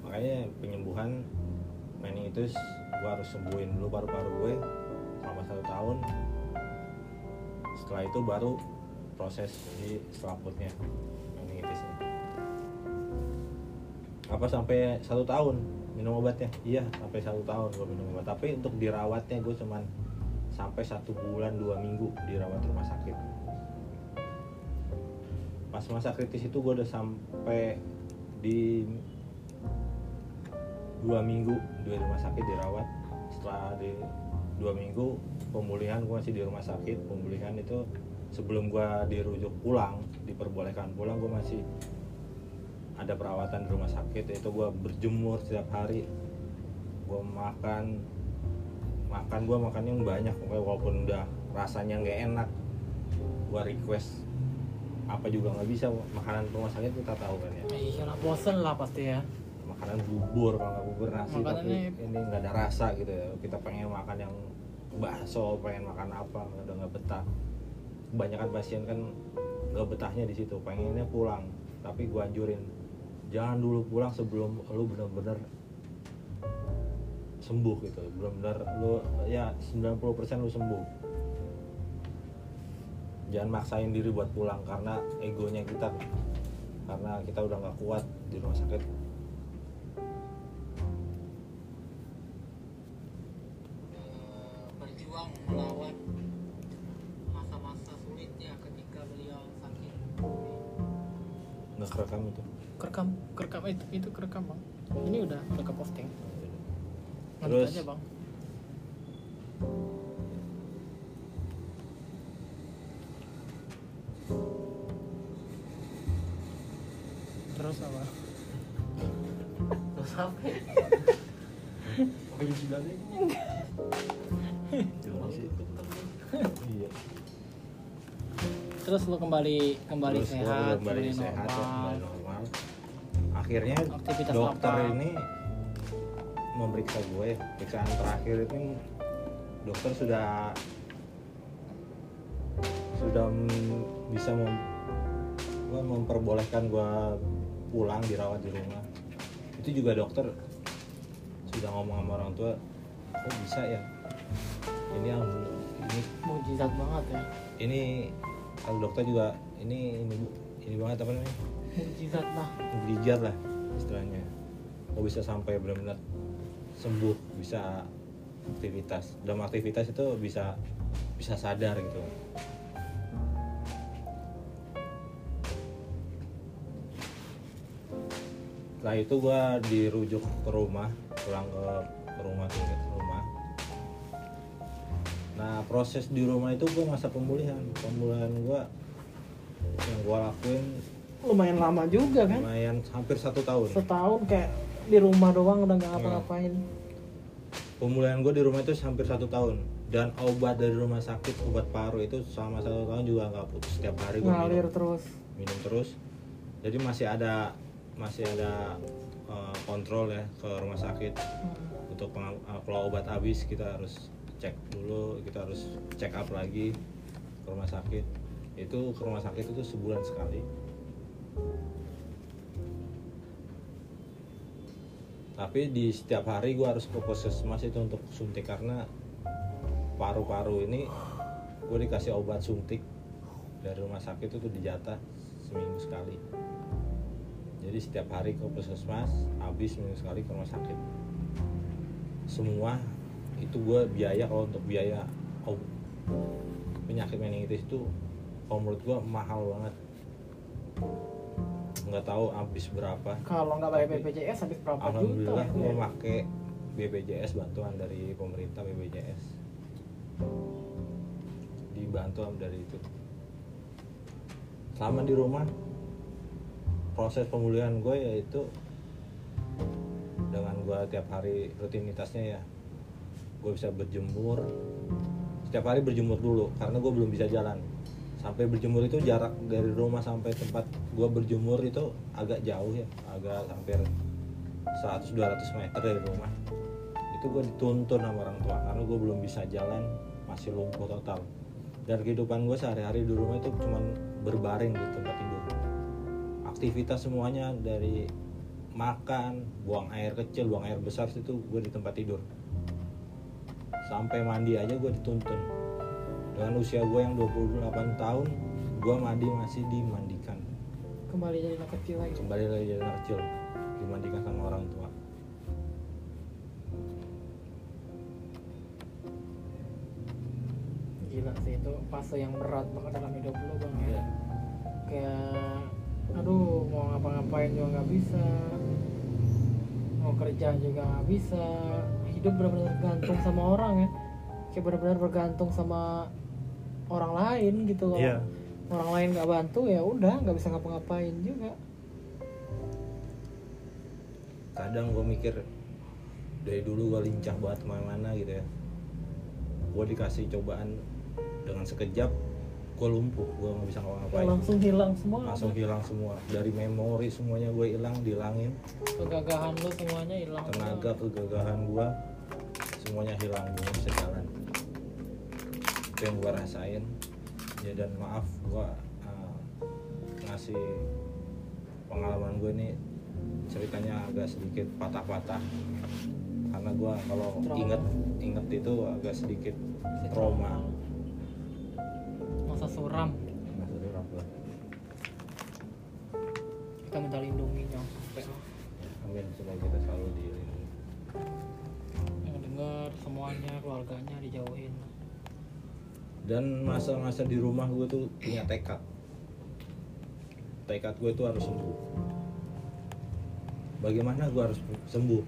Makanya penyembuhan meningitis gua harus sembuhin dulu paru-paru gue selama satu tahun. Setelah itu baru proses di selaputnya meningitisnya. Apa sampai satu tahun minum obatnya? Iya, sampai satu tahun gua minum obat. Tapi untuk dirawatnya gua cuman sampai satu bulan dua minggu dirawat rumah sakit. Pas masa kritis itu gue udah sampai di dua minggu di rumah sakit dirawat. Setelah di dua minggu pemulihan, gue masih di rumah sakit. Pemulihan itu sebelum gue dirujuk pulang, diperbolehkan pulang, gue masih ada perawatan di rumah sakit. Itu gue berjemur setiap hari, gue makan makan gue makannya banyak, walaupun udah rasanya nggak enak. Gue request apa juga nggak bisa, makanan rumah sakit kita tahu kan ya. Iya lah, bosen lah pasti ya. Makanan bubur, kalau nggak bubur nasi, makanannya... tapi ini nggak ada rasa gitu ya. Kita pengen makan yang bakso, pengen makan apa, udah nggak betah. Kebanyakan pasien kan nggak betahnya di situ, pengennya pulang. Tapi gua anjurin, jangan dulu pulang sebelum lu benar-benar sembuh gitu, benar-benar lu ya sembilan puluh persen lu sembuh. Jangan maksain diri buat pulang, karena egonya kita, karena kita udah gak kuat di rumah sakit. Berjuang melawan masa-masa sulitnya ketika beliau sakit. Nggak kerekam itu? Kerekam, kerekam itu, itu kerekam bang. Ini udah udah ke posting. Terus aja bang. Terus apa? Terus apa? Pagi sudah nih. Iya. Terus lo kembali kembali Terus sehat, kembali sehat, normal. normal. Akhirnya aktivitas dokter apa? Ini memeriksa gue. Pemeriksaan terakhir itu dokter sudah sudah bisa mem, gua memperbolehkan gua pulang dirawat di rumah. Itu juga dokter sudah ngomong sama orang tua, oh bisa ya, ini ini mujizat banget ya. Ini kalau dokter juga ini ini, ini banget apa namanya? Mujizat lah. Mujizat lah istilahnya. Oh bisa sampai benar-benar sembuh, bisa aktivitas. Dalam aktivitas itu bisa bisa sadar gitu. Setelah itu gue dirujuk ke rumah, pulang ke, ke rumah ke rumah. Nah proses di rumah itu gue masa pemulihan, pemulihan gue yang gue lakuin lumayan lama juga kan? Lumayan hampir satu tahun. Setahun kayak di rumah doang udah nggak ngapa-ngapain. Pemulihan gue di rumah itu hampir satu tahun dan obat dari rumah sakit, obat paru itu selama satu tahun juga nggak putus, setiap hari gue minum terus. Minum terus. Jadi masih ada masih ada uh, kontrol ya ke rumah sakit hmm. untuk peng- uh, kalau obat habis kita harus cek dulu, kita harus check up lagi ke rumah sakit. Itu ke rumah sakit itu sebulan sekali. Tapi di setiap hari gue harus ke puskesmas itu untuk suntik karena paru-paru ini gue dikasih obat suntik dari rumah sakit itu dijatah seminggu sekali. Jadi setiap hari ke puskesmas, habis minggu sekali ke rumah sakit. Semua itu gue biaya, kalau untuk biaya oh, penyakit meningitis itu kalau menurut gue mahal banget. Nggak tahu habis berapa. Kalau nggak pakai B P J S habis berapa juta? Alhamdulillah gue pakai B P J S, bantuan dari pemerintah B P J S. Dibantu dari itu. Selama di rumah proses pemulihan gue yaitu dengan gue tiap hari rutinitasnya ya gue bisa berjemur, setiap hari berjemur dulu karena gue belum bisa jalan. Sampai berjemur itu jarak dari rumah sampai tempat gue berjemur itu agak jauh ya, agak hampir seratus sampai dua ratus meter dari rumah. Itu gue dituntun sama orang tua karena gue belum bisa jalan, masih lumpuh total. Dan kehidupan gue sehari-hari di rumah itu cuma berbaring di tempat tidur. Aktivitas semuanya dari makan, buang air kecil, buang air besar itu gue di tempat tidur. Sampai mandi aja gue dituntun. Dengan usia gue yang dua puluh delapan tahun, gue mandi masih dimandikan. Kembali jadi anak kecil lagi. Kembali lagi jadi anak kecil, dimandikan sama orang tua. Gila sih itu fase yang berat banget dalam hidup lo bang ya. Yeah. Kayak aduh mau ngapa-ngapain juga nggak bisa, mau kerja juga nggak bisa, hidup benar-benar bergantung sama orang ya, kayak benar-benar bergantung sama orang lain gitu loh. Yeah. Orang lain nggak bantu ya udah nggak bisa ngapa-ngapain juga. Kadang gue mikir dari dulu gue lincah banget kemana-mana gitu ya, gue dikasih cobaan dengan sekejap gue lumpuh, gue nggak bisa ngapa-ngapain. Langsung hilang semua. Langsung apa? Hilang semua, dari memori semuanya gue hilang, dihilangin. Kegagahan lo semuanya hilang. Tenaga, kegagahan gue, semuanya hilang, gue nggak bisa jalan. Itu yang gue rasain. Ya dan maaf gue uh, ngasih pengalaman gue ini ceritanya agak sedikit patah-patah. Karena gue kalau inget inget itu agak sedikit trauma. Masa suram. Masa suram lah. Kita minta lindungi yang sampai. Amin, semoga kita selalu dilindungi. Yang dengar semuanya keluarganya dijauhin. Dan masa-masa di rumah gue tuh punya tekad. Tekad gue tuh harus sembuh. Bagaimana gue harus sembuh?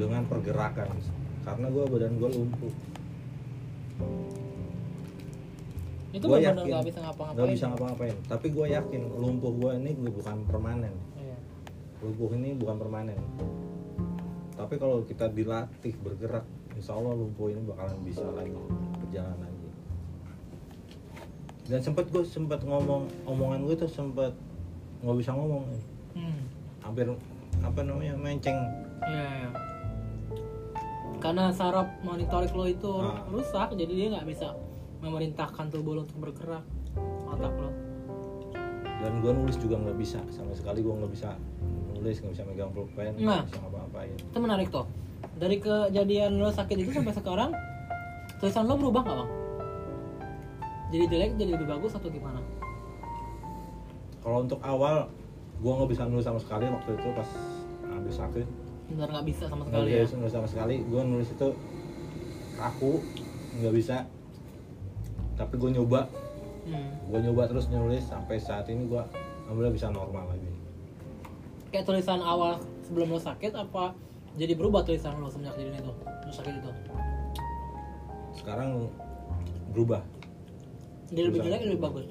Dengan pergerakan. Karena gue badan gue lumpuh. Itu gue yakin nggak bisa ngapa-ngapain. Nggak bisa ngapa-ngapain. Tapi gue yakin lumpuh gue ini gue bukan permanen. Iya. Lumpuh ini bukan permanen. Tapi kalau kita dilatih bergerak, insya Allah lumpuh ini bakalan bisa lagi berjalan lagi. Dan sempat gue sempat ngomong, omongan gue tuh sempat nggak bisa ngomong. Hmm. Hampir apa namanya menceng. Iya. Ya. karena saraf monitorik lo itu nah. rusak, jadi dia nggak bisa memerintahkan tubuh lo untuk bergerak, otak lo. Dan gue nulis juga nggak bisa, sama sekali gue nggak bisa nulis, nggak bisa megang pulpen, nggak nah, bisa ngapa-ngapain. Itu menarik toh. Dari kejadian lo sakit itu sampai sekarang, tulisan lo berubah nggak bang? Jadi jelek, jadi lebih bagus atau gimana? Kalau untuk awal, gue nggak bisa nulis sama sekali waktu itu pas habis sakit. Bener nggak bisa sama sekali gak ya? Nggak bisa sama sekali, gue nulis itu kaku, nggak bisa. Tapi gue nyoba, hmm. gue nyoba terus nulis sampai saat ini gue alhamdulillah bisa normal lagi. Kayak tulisan awal sebelum lo sakit apa? Jadi berubah tulisan lo semenjak kejadian itu, lo sakit itu? Sekarang berubah. Jadi lebih jelek, lebih bagus?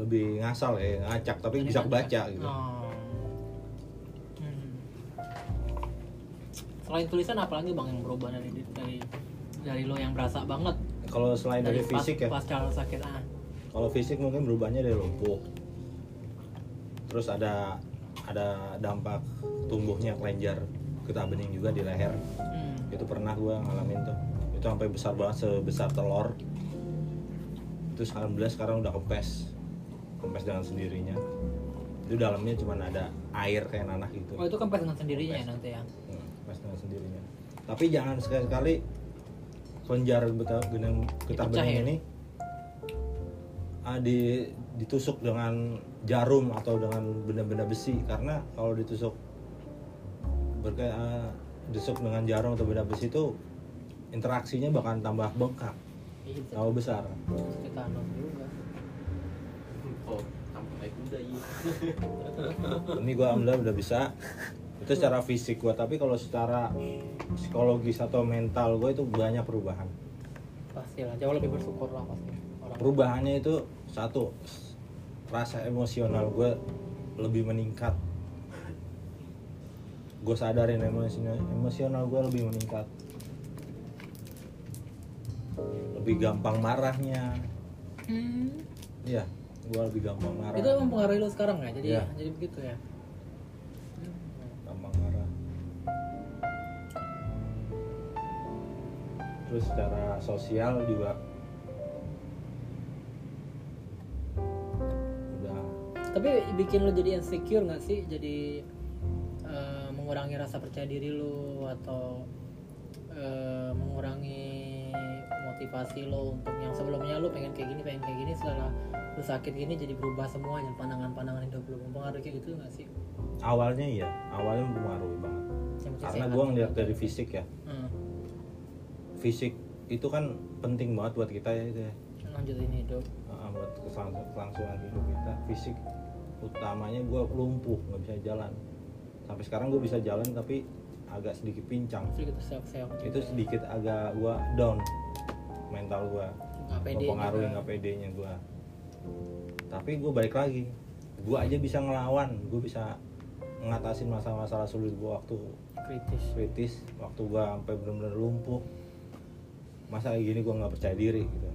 Lebih ngasal ya, ngacak, tapi jadi bisa baca kan? Gitu. Oh. Hmm. Selain tulisan apa lagi bang yang berubah dari dari dari lo yang berasa banget? Kalau selain dari, dari fisik pas, ya? Pasca lo sakit ah. Kalau fisik mungkin berubahnya dari lumpuh. Terus ada ada dampak tumbuhnya kelenjar getah bening juga di leher. Hmm. Itu pernah gue ngalamin tuh. Itu sampai besar banget, sebesar telur. Itu alhamdulillah sekarang udah kempes. Kempes dengan sendirinya. Itu dalamnya cuma ada air kayak nanah gitu. Oh, itu kempes dengan sendirinya kempes. Ya, nanti ya. Hmm, kempes dengan sendirinya. Tapi jangan sekali-kali kelenjar getah bening ini ah, di, ditusuk dengan jarum atau dengan benda-benda besi, karena kalau ditusuk berkait uh, ditusuk dengan jarum atau benda besi itu interaksinya bahkan tambah bengkak, tambah besar. Ini gua alhamdulillah udah bisa. Itu secara fisik gua, tapi kalau secara psikologis atau mental gua itu banyak perubahan. Pastilah, jauh lebih bersyukur lah pasti. Orang perubahannya itu satu, rasa emosional gua lebih meningkat. Gue sadarin emosinya, emosional gue lebih meningkat, lebih gampang marahnya. Iya, hmm. gue lebih gampang marah. Itu mempengaruhi lo sekarang nggak? Jadi, ya. jadi begitu ya. Gampang marah. Terus secara sosial juga udah. Tapi bikin lo jadi insecure nggak sih? Jadi mengurangi rasa percaya diri lo atau e, mengurangi motivasi lo untuk yang sebelumnya lo pengen kayak gini pengen kayak gini, setelah lo sakit gini jadi berubah semua, dan pandangan-pandangan hidup lo mempengaruhi kayak gitu nggak sih? Awalnya iya, awalnya mempengaruhi banget. Sampai karena gue ngeliat dari fisik ya, hmm. fisik itu kan penting banget buat kita ya, itu ya. Lanjutin hidup. Nah, buat kelangsungan hidup kita, fisik utamanya gue lumpuh nggak bisa jalan. Sampai sekarang gue bisa jalan tapi agak sedikit pincang. Sedikit seok-seok. Itu sedikit agak gue down. Mental gue mempengaruhi nggak pedenya gue. Tapi gue balik lagi. Gue aja bisa ngelawan. Gue bisa ngatasin masalah-masalah sulit gue waktu kritis. Kritis. Waktu gue sampai benar-benar lumpuh. Masa kayak gini gue nggak percaya diri gitu.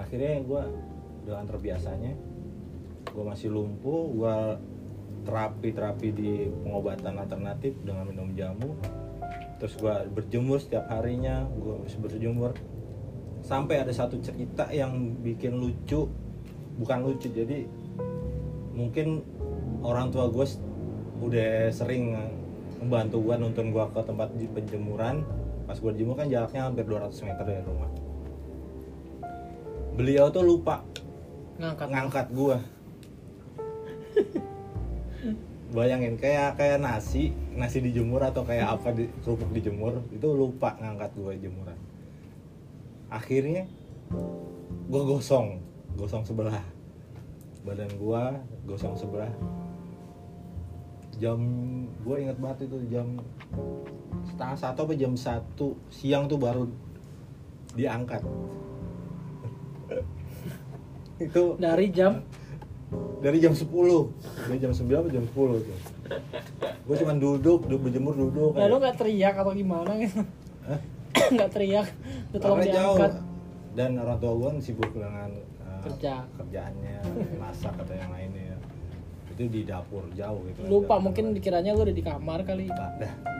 Akhirnya gue dengan terbiasanya, gue masih lumpuh. Gue terapi-terapi di pengobatan alternatif dengan minum jamu. Terus gue berjemur setiap harinya, gue berjemur. Sampai ada satu cerita yang bikin lucu. Bukan lucu, jadi mungkin orang tua gue udah sering membantu gue, nonton gue ke tempat penjemuran. Pas gue jemur kan jaraknya hampir dua ratus meter dari rumah. Beliau tuh lupa ngangkat, ngangkat gue. Bayangin kayak kayak nasi, nasi dijemur atau kayak apa di, kerupuk dijemur, itu lupa ngangkat gue jemuran. Akhirnya gue gosong, gosong sebelah. Badan gue gosong sebelah. Jam gue inget banget itu jam setengah satu apa jam satu siang tuh baru diangkat. Itu dari jam dari jam sepuluh, dari jam sembilan sampai jam sepuluh tuh. Gue cuma duduk, duduk berjemur duduk. Nah, lu enggak teriak atau gimana gitu? Hah? Enggak teriak. Lu tolong diangkat. Dan orang tua gue sibuk dengan uh, kerja, kerjaannya, masak atau yang lainnya. itu di dapur jauh gitu. Lupa kan, mungkin dikiranya lu udah di kamar kali. Nah,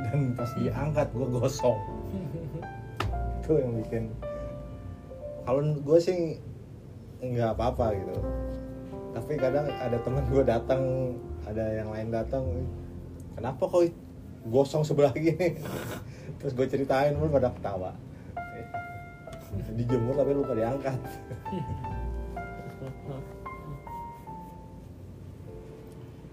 dan pas diangkat gue gosong. Itu yang bikin. Kalau gue sih nggak apa-apa gitu. Tapi kadang ada teman gue datang, ada yang lain datang. Kenapa kok gosong sebelah gini? Terus gue ceritain, lu pada ketawa. Dijemur tapi lupa diangkat.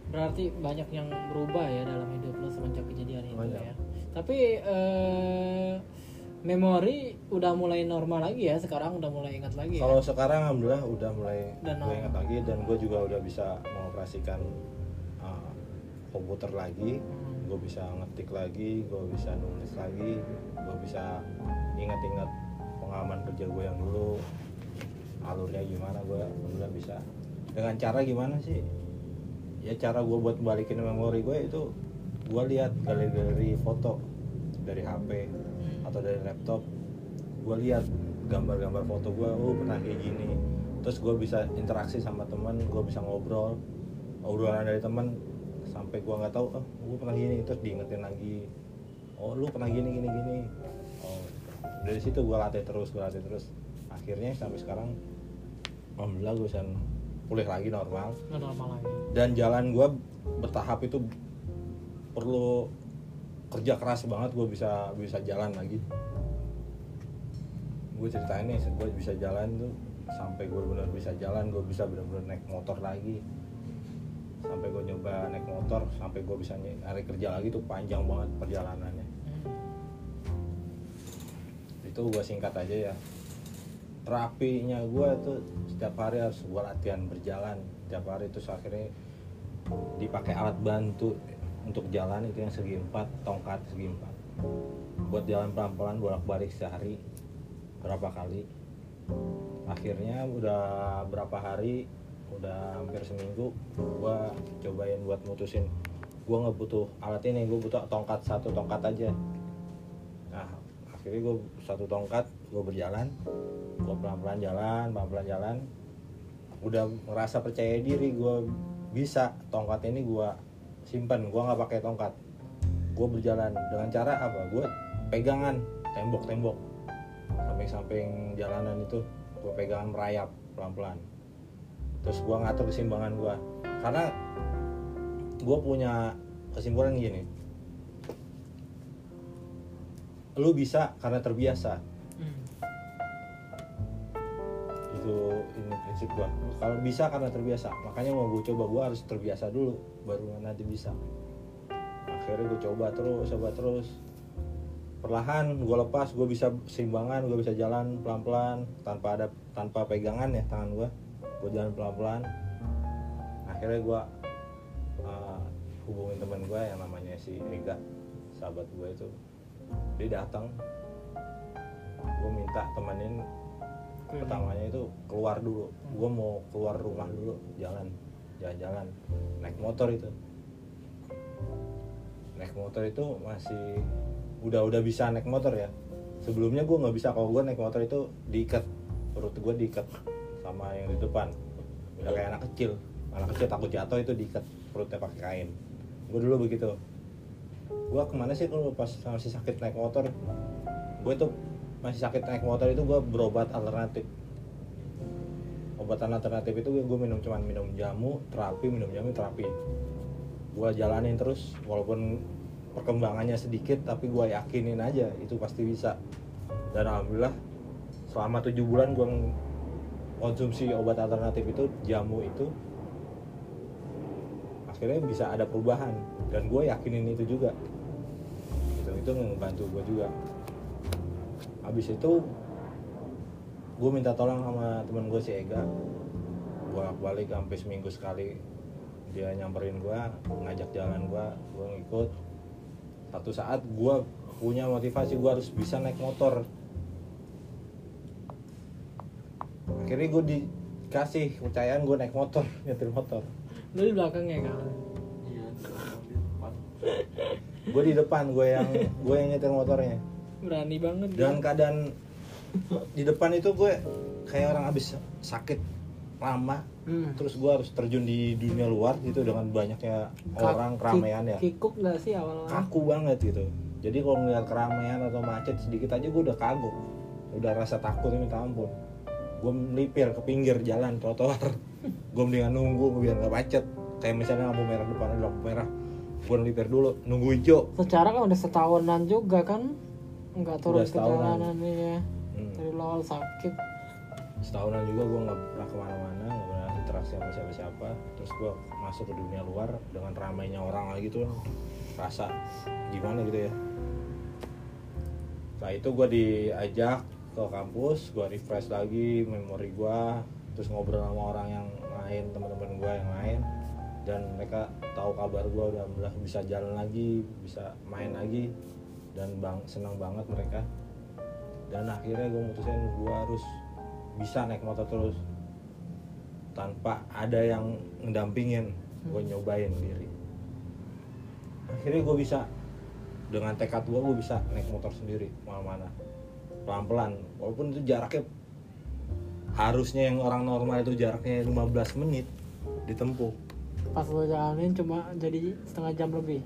Berarti banyak yang berubah ya dalam hidup lo semenjak kejadian itu ya. Tapi ee, memori udah mulai normal lagi ya sekarang, udah mulai ingat lagi ya. Kalau sekarang alhamdulillah udah mulai gue ingat lagi, dan gue juga udah bisa mengoperasikan uh, komputer lagi. Hmm. Gue bisa ngetik lagi, gue bisa nulis lagi, gue bisa ingat-ingat pengalaman kerja gue yang dulu, alurnya gimana. Gue alhamdulillah bisa. Dengan cara gimana sih? Ya cara gue buat balikin memori gue itu, gue lihat galeri-galeri foto dari H P atau dari laptop, gue lihat gambar-gambar foto gue, oh pernah kayak gini. Terus gue bisa interaksi sama teman, gue bisa ngobrol, obrolan dari teman sampai gue nggak tahu, oh gue pernah gini, terus diingetin lagi, oh lu pernah gini gini gini. Oh, dari situ gue latih terus, gue latih terus, akhirnya sampai sekarang, alhamdulillah gue bisa pulih lagi normal. normal lagi. Dan jalan gue bertahap itu perlu kerja keras banget gue bisa bisa jalan lagi. Gue ceritain nih, gue bisa jalan tuh sampai gue benar-benar bisa jalan, gue bisa benar-benar naik motor lagi. Sampai gue nyoba naik motor, sampai gue bisa nyari kerja lagi tuh panjang banget perjalanannya. Hmm. Itu gue singkat aja ya. Terapinya gue tuh setiap hari harus gue latihan berjalan setiap hari. Terus akhirnya dipakai alat bantu untuk jalan itu yang segi empat, tongkat segi empat, buat jalan pelan-pelan bolak-balik sehari berapa kali. Akhirnya udah berapa hari, udah hampir seminggu gue cobain buat mutusin, gue nggak butuh alat ini, gue butuh tongkat, satu tongkat aja. Nah akhirnya gue satu tongkat, gue berjalan, gue pelan-pelan jalan, pelan-pelan jalan, udah ngerasa percaya diri, gue bisa, tongkat ini gue simpen, gue nggak pakai tongkat, gue berjalan dengan cara apa? Gue pegangan tembok-tembok, samping-samping jalanan itu gue pegangan merayap pelan-pelan, terus gue ngatur keseimbangan gue, karena gue punya kesimpulan gini, lu bisa karena terbiasa. Ini prinsip gua, kalau bisa karena terbiasa. Makanya mau gua coba, gua harus terbiasa dulu baru nanti bisa. Akhirnya gua coba terus, coba terus, perlahan gua lepas, gua bisa seimbangan, gua bisa jalan pelan-pelan tanpa ada tanpa pegangan ya tangan gua. Gua jalan pelan-pelan. Akhirnya gua uh, hubungin teman gua yang namanya si Eka, sahabat gua itu. Dia datang, gua minta temenin. Pertamanya itu keluar dulu, gue mau keluar rumah dulu, jalan, jalan-jalan, naik motor itu, naik motor itu masih udah-udah bisa naik motor ya. Sebelumnya gue nggak bisa, kalau gue naik motor itu diikat, perut gue diikat sama yang di depan, udah kayak anak kecil, anak kecil takut jatuh itu diikat perutnya pakai kain. Gue dulu begitu, gue kemana sih kalau pas masih sakit naik motor, gue tuh masih sakit naik motor itu gue berobat alternatif. Obatan alternatif itu gue minum, cuman minum jamu terapi, minum jamu terapi. Gue jalanin terus walaupun perkembangannya sedikit, tapi gue yakinin aja itu pasti bisa. Dan alhamdulillah selama tujuh bulan gue konsumsi obat alternatif itu, jamu itu, akhirnya bisa ada perubahan. Dan gue yakinin itu juga, itu itu membantu gue juga. Habis itu gue minta tolong sama temen gue si Ega, bolak-balik sampai seminggu sekali dia nyamperin gue, ngajak jalan gue, gue ngikut. Satu saat gue punya motivasi, gue harus bisa naik motor. Akhirnya gue dikasih kepercayaan gue naik motor, nyetir motor. Lu di belakang ya kan? Iya, di depan. Gue di depan, gue yang gue yang nyetir motornya. Berani banget. Dan keadaan di depan itu gue kayak orang abis sakit lama, hmm. terus gue harus terjun di dunia luar gitu dengan banyaknya Ka- orang, keramaian ya. Kikuk nggak sih awal-awal? Kaku banget gitu. Jadi kalau ngeliat keramaian atau macet sedikit aja gue udah kagok, udah rasa takut minta ampun. Gue melipir ke pinggir jalan trotoar. Gue mendingan nunggu biar nggak macet. Kayak misalnya lampu merah depan ada lampu merah, gue melipir dulu, nunggu hijau. Secara kan udah setahunan juga kan, nggak turun ke jalanan ya. Hmm. Dari lol sakit. Setahunan juga gue nggak pernah kemana-mana, nggak pernah interaksi sama siapa-siapa. Terus gue masuk ke dunia luar dengan ramainya orang lagi tuh, rasa gimana gitu ya. Setelah itu gue diajak ke kampus, gue refresh lagi memori gue, terus ngobrol sama orang yang lain, teman-teman gue yang lain, dan mereka tahu kabar gue udah bisa jalan lagi, bisa main lagi, dan bang senang banget mereka. Dan akhirnya gue mutusin gue harus bisa naik motor terus tanpa ada yang ngedampingin. Gue nyobain sendiri, akhirnya gue bisa dengan tekad gue gue bisa naik motor sendiri kemana-mana pelan-pelan, walaupun itu jaraknya harusnya yang orang normal itu jaraknya lima belas menit ditempuh, pas lo jalanin cuma jadi setengah jam lebih,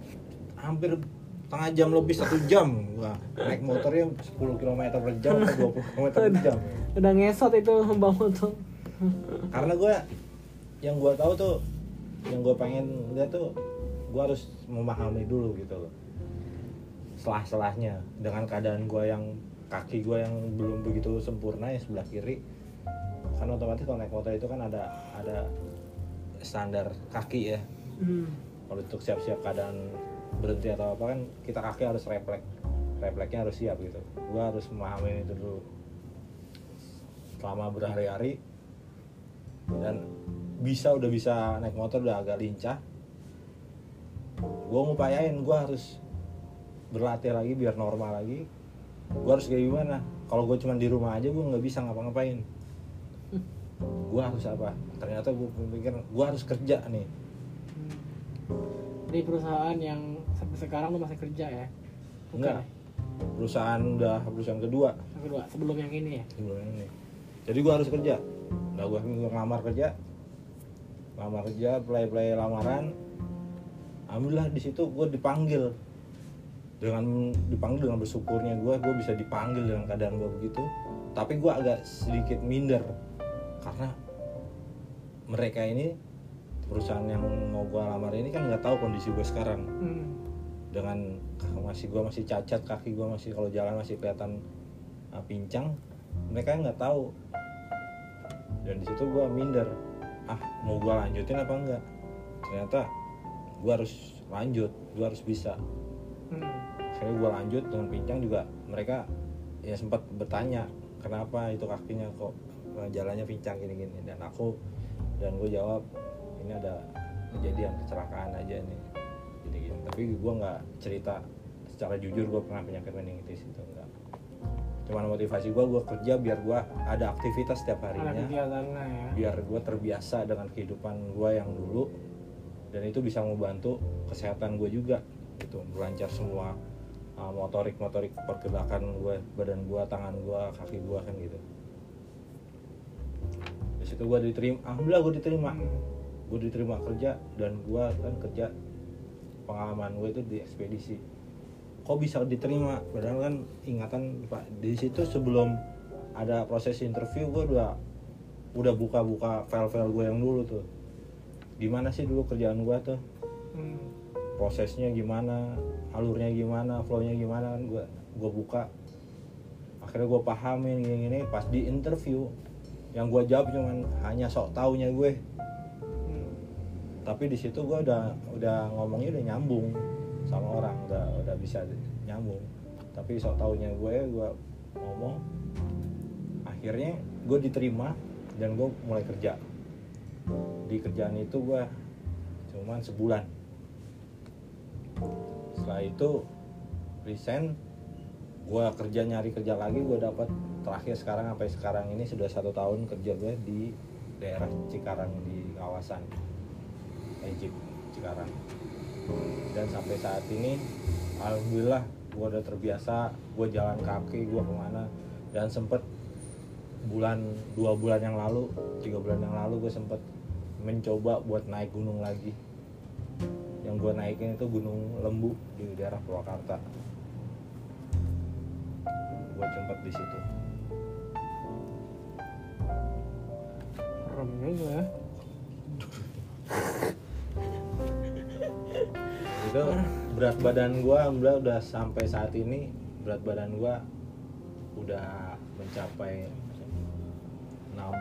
hampir setengah jam lebih, satu jam gua naik motornya sepuluh kilometer per jam atau dua puluh kilometer per jam. Udah ngesot itu bawa motor. Karena gua yang gua tahu tuh, yang gua pengen lihat tuh, gua harus memahami dulu gitu loh. Selah-selahnya dengan keadaan gua yang kaki gua yang belum begitu sempurna ya sebelah kiri. Karena otomatis kalau naik motor itu kan ada ada standar kaki ya. Hmm. Kalau untuk siap-siap keadaan berhenti atau apa kan kita kaki harus refleks, refleksnya harus siap gitu. Gue harus memahami itu dulu selama berhari-hari, dan bisa udah bisa naik motor udah agak lincah. Gue ngupayain gue harus berlatih lagi biar normal lagi. Gue harus kayak gimana? Kalau gue cuma di rumah aja gue nggak bisa ngapa-ngapain. Gue harus apa? Ternyata gue pikir gue harus kerja nih di perusahaan yang sampai sekarang lu masih kerja ya? Bukan. Enggak. Perusahaan udah perusahaan kedua. Kedua sebelum yang ini ya? Sebelum yang ini. Jadi gua harus kerja. Nah gua ngelamar kerja, lamar kerja, play-play lamaran. Alhamdulillah di situ gua dipanggil dengan dipanggil dengan bersyukurnya gua, gua bisa dipanggil dengan keadaan gua begitu. Tapi gua agak sedikit minder karena mereka ini, perusahaan yang mau gue lamar ini kan nggak tahu kondisi gue sekarang. Hmm. Dengan masih gue masih cacat, kaki gue masih kalau jalan masih kelihatan uh, pincang, mereka nggak tahu. Dan di situ gue minder, ah mau gue lanjutin apa enggak? Ternyata gue harus lanjut, gue harus bisa. Akhirnya gue lanjut dengan pincang juga. Mereka ya sempat bertanya kenapa itu kakinya kok jalannya pincang gini-gini. Dan aku dan gue jawab, ini ada kejadian kecelakaan aja nih, jadi gitu. Tapi gue nggak cerita secara jujur gue pernah penyakit meningitis itu, enggak. Cuman motivasi gue, gue kerja biar gue ada aktivitas setiap harinya, ya. Biar gue terbiasa dengan kehidupan gue yang dulu, dan itu bisa membantu kesehatan gue juga, gitu. Melancar semua uh, motorik-motorik pergerakan gue, badan gue, tangan gue, kaki gue kan gitu. Di situ gue diterima, alhamdulillah gue diterima. Hmm. Gue diterima kerja, dan gue kan kerja pengalaman gue itu di ekspedisi. Kok bisa diterima? Padahal kan ingatan Pak di situ sebelum ada proses interview gue udah udah buka-buka file-file gue yang dulu tuh. Gimana sih dulu kerjaan gue tuh? Prosesnya gimana? Alurnya gimana? Flow-nya gimana? Kan gue gue buka. Akhirnya gue pahamin gini-gini. Pas di interview yang gue jawab cuman hanya sok taunya gue. Tapi di situ gue udah udah ngomongnya udah nyambung sama orang, udah udah bisa nyambung. Tapi sok taunya gue gue ngomong, akhirnya gue diterima dan gue mulai kerja. Di kerjaan itu gue cuman sebulan. Setelah itu resign, gue kerja nyari kerja lagi, gue dapat terakhir sekarang sampai sekarang ini sudah satu tahun kerja gue di daerah Cikarang di kawasan Ejip, Cikarang. Dan sampai saat ini alhamdulillah gue udah terbiasa, gue jalan kaki, gue kemana. Dan sempet bulan dua bulan yang lalu tiga bulan yang lalu gue sempet mencoba buat naik gunung lagi. Yang gue naikin itu gunung Lembu di daerah Purwakarta. Gue sempet di situ. Serem juga ya. Itu berat badan gue alhamdulillah udah sampai saat ini berat badan gue udah mencapai enam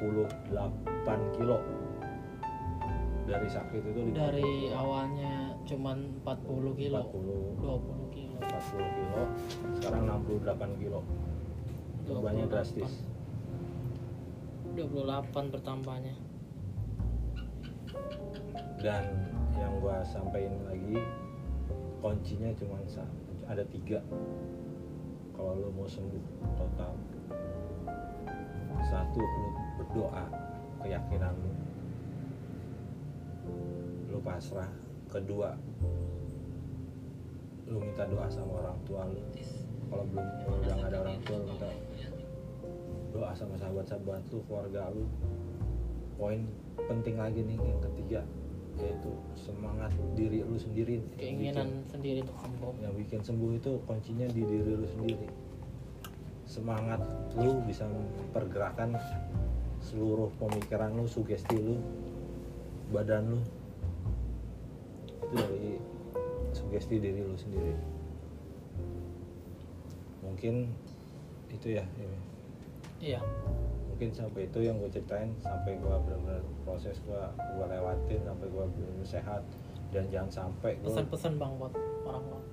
puluh delapan kilo. Dari sakit itu dari awalnya cuman empat puluh kilo dua puluh kilo empat puluh kilo sekarang enam puluh delapan kilo. Perubahannya drastis. Dua puluh delapan bertambahnya. Dan yang gua sampein lagi kuncinya cuma ada tiga kalau lo mau sembuh total. Satu, lo berdoa keyakinan lo, lo pasrah. Kedua, lo minta doa sama orang tua lo. Kalau belum udah nggak ada orang tua, lo minta doa sama sahabat-sahabat lo, keluarga lo. Poin penting lagi nih yang ketiga, yaitu semangat diri lu sendiri, keinginan bikin, sendiri untuk sembuh. Yang bikin sembuh itu kuncinya di diri lu sendiri. Semangat lu bisa mempergerakan seluruh pemikiran lu, sugesti lu, badan lu. Itu dari sugesti diri lu sendiri. Mungkin itu ya. Ini. Iya. Mungkin sampai itu yang gue ceritain, sampai gue benar-benar proses gue gue lewatin sampai gue benar-benar sehat. Dan jangan sampai gua, pesan-pesan bang buat orang-orang,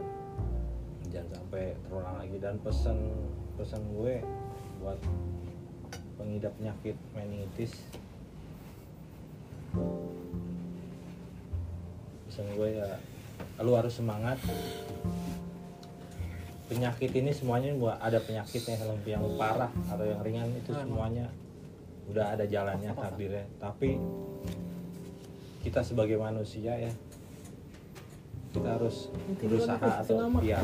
jangan sampai terulang lagi. Dan pesan-pesan gue buat pengidap penyakit meningitis, pesan gue ya lu harus semangat. Penyakit ini semuanya gua ada penyakitnya, yang parah atau yang ringan itu semuanya udah ada jalannya, takdirnya. Tapi kita sebagai manusia ya, kita harus berusaha atau ikhtiar.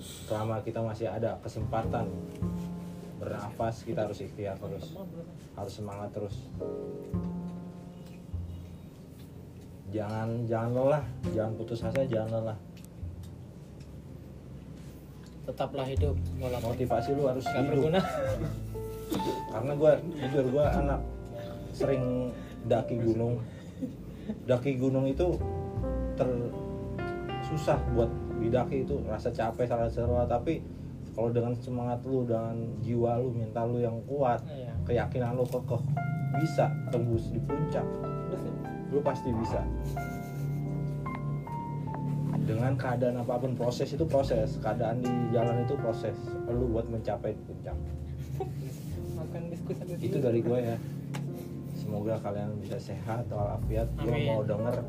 Selama kita masih ada kesempatan bernafas, kita harus ikhtiar terus, harus semangat terus. Jangan jangan lelah, jangan putus asa, jangan lelah. Tetaplah hidup. Motivasi lu harus gak hidup berguna. Karena gue jujur, gue anak sering daki gunung. Daki gunung itu ter susah buat didaki, itu rasa capek, rasa seru. Tapi kalau dengan semangat lu, dengan jiwa lu, mental lu yang kuat, iya, keyakinan lu kokoh, bisa tembus di puncak. Lu pasti bisa. Dengan keadaan apapun, proses itu proses, keadaan di jalan itu proses, lu buat mencapai puncak. Itu dari gue ya. Semoga kalian bisa sehat walafiat. Gue mau denger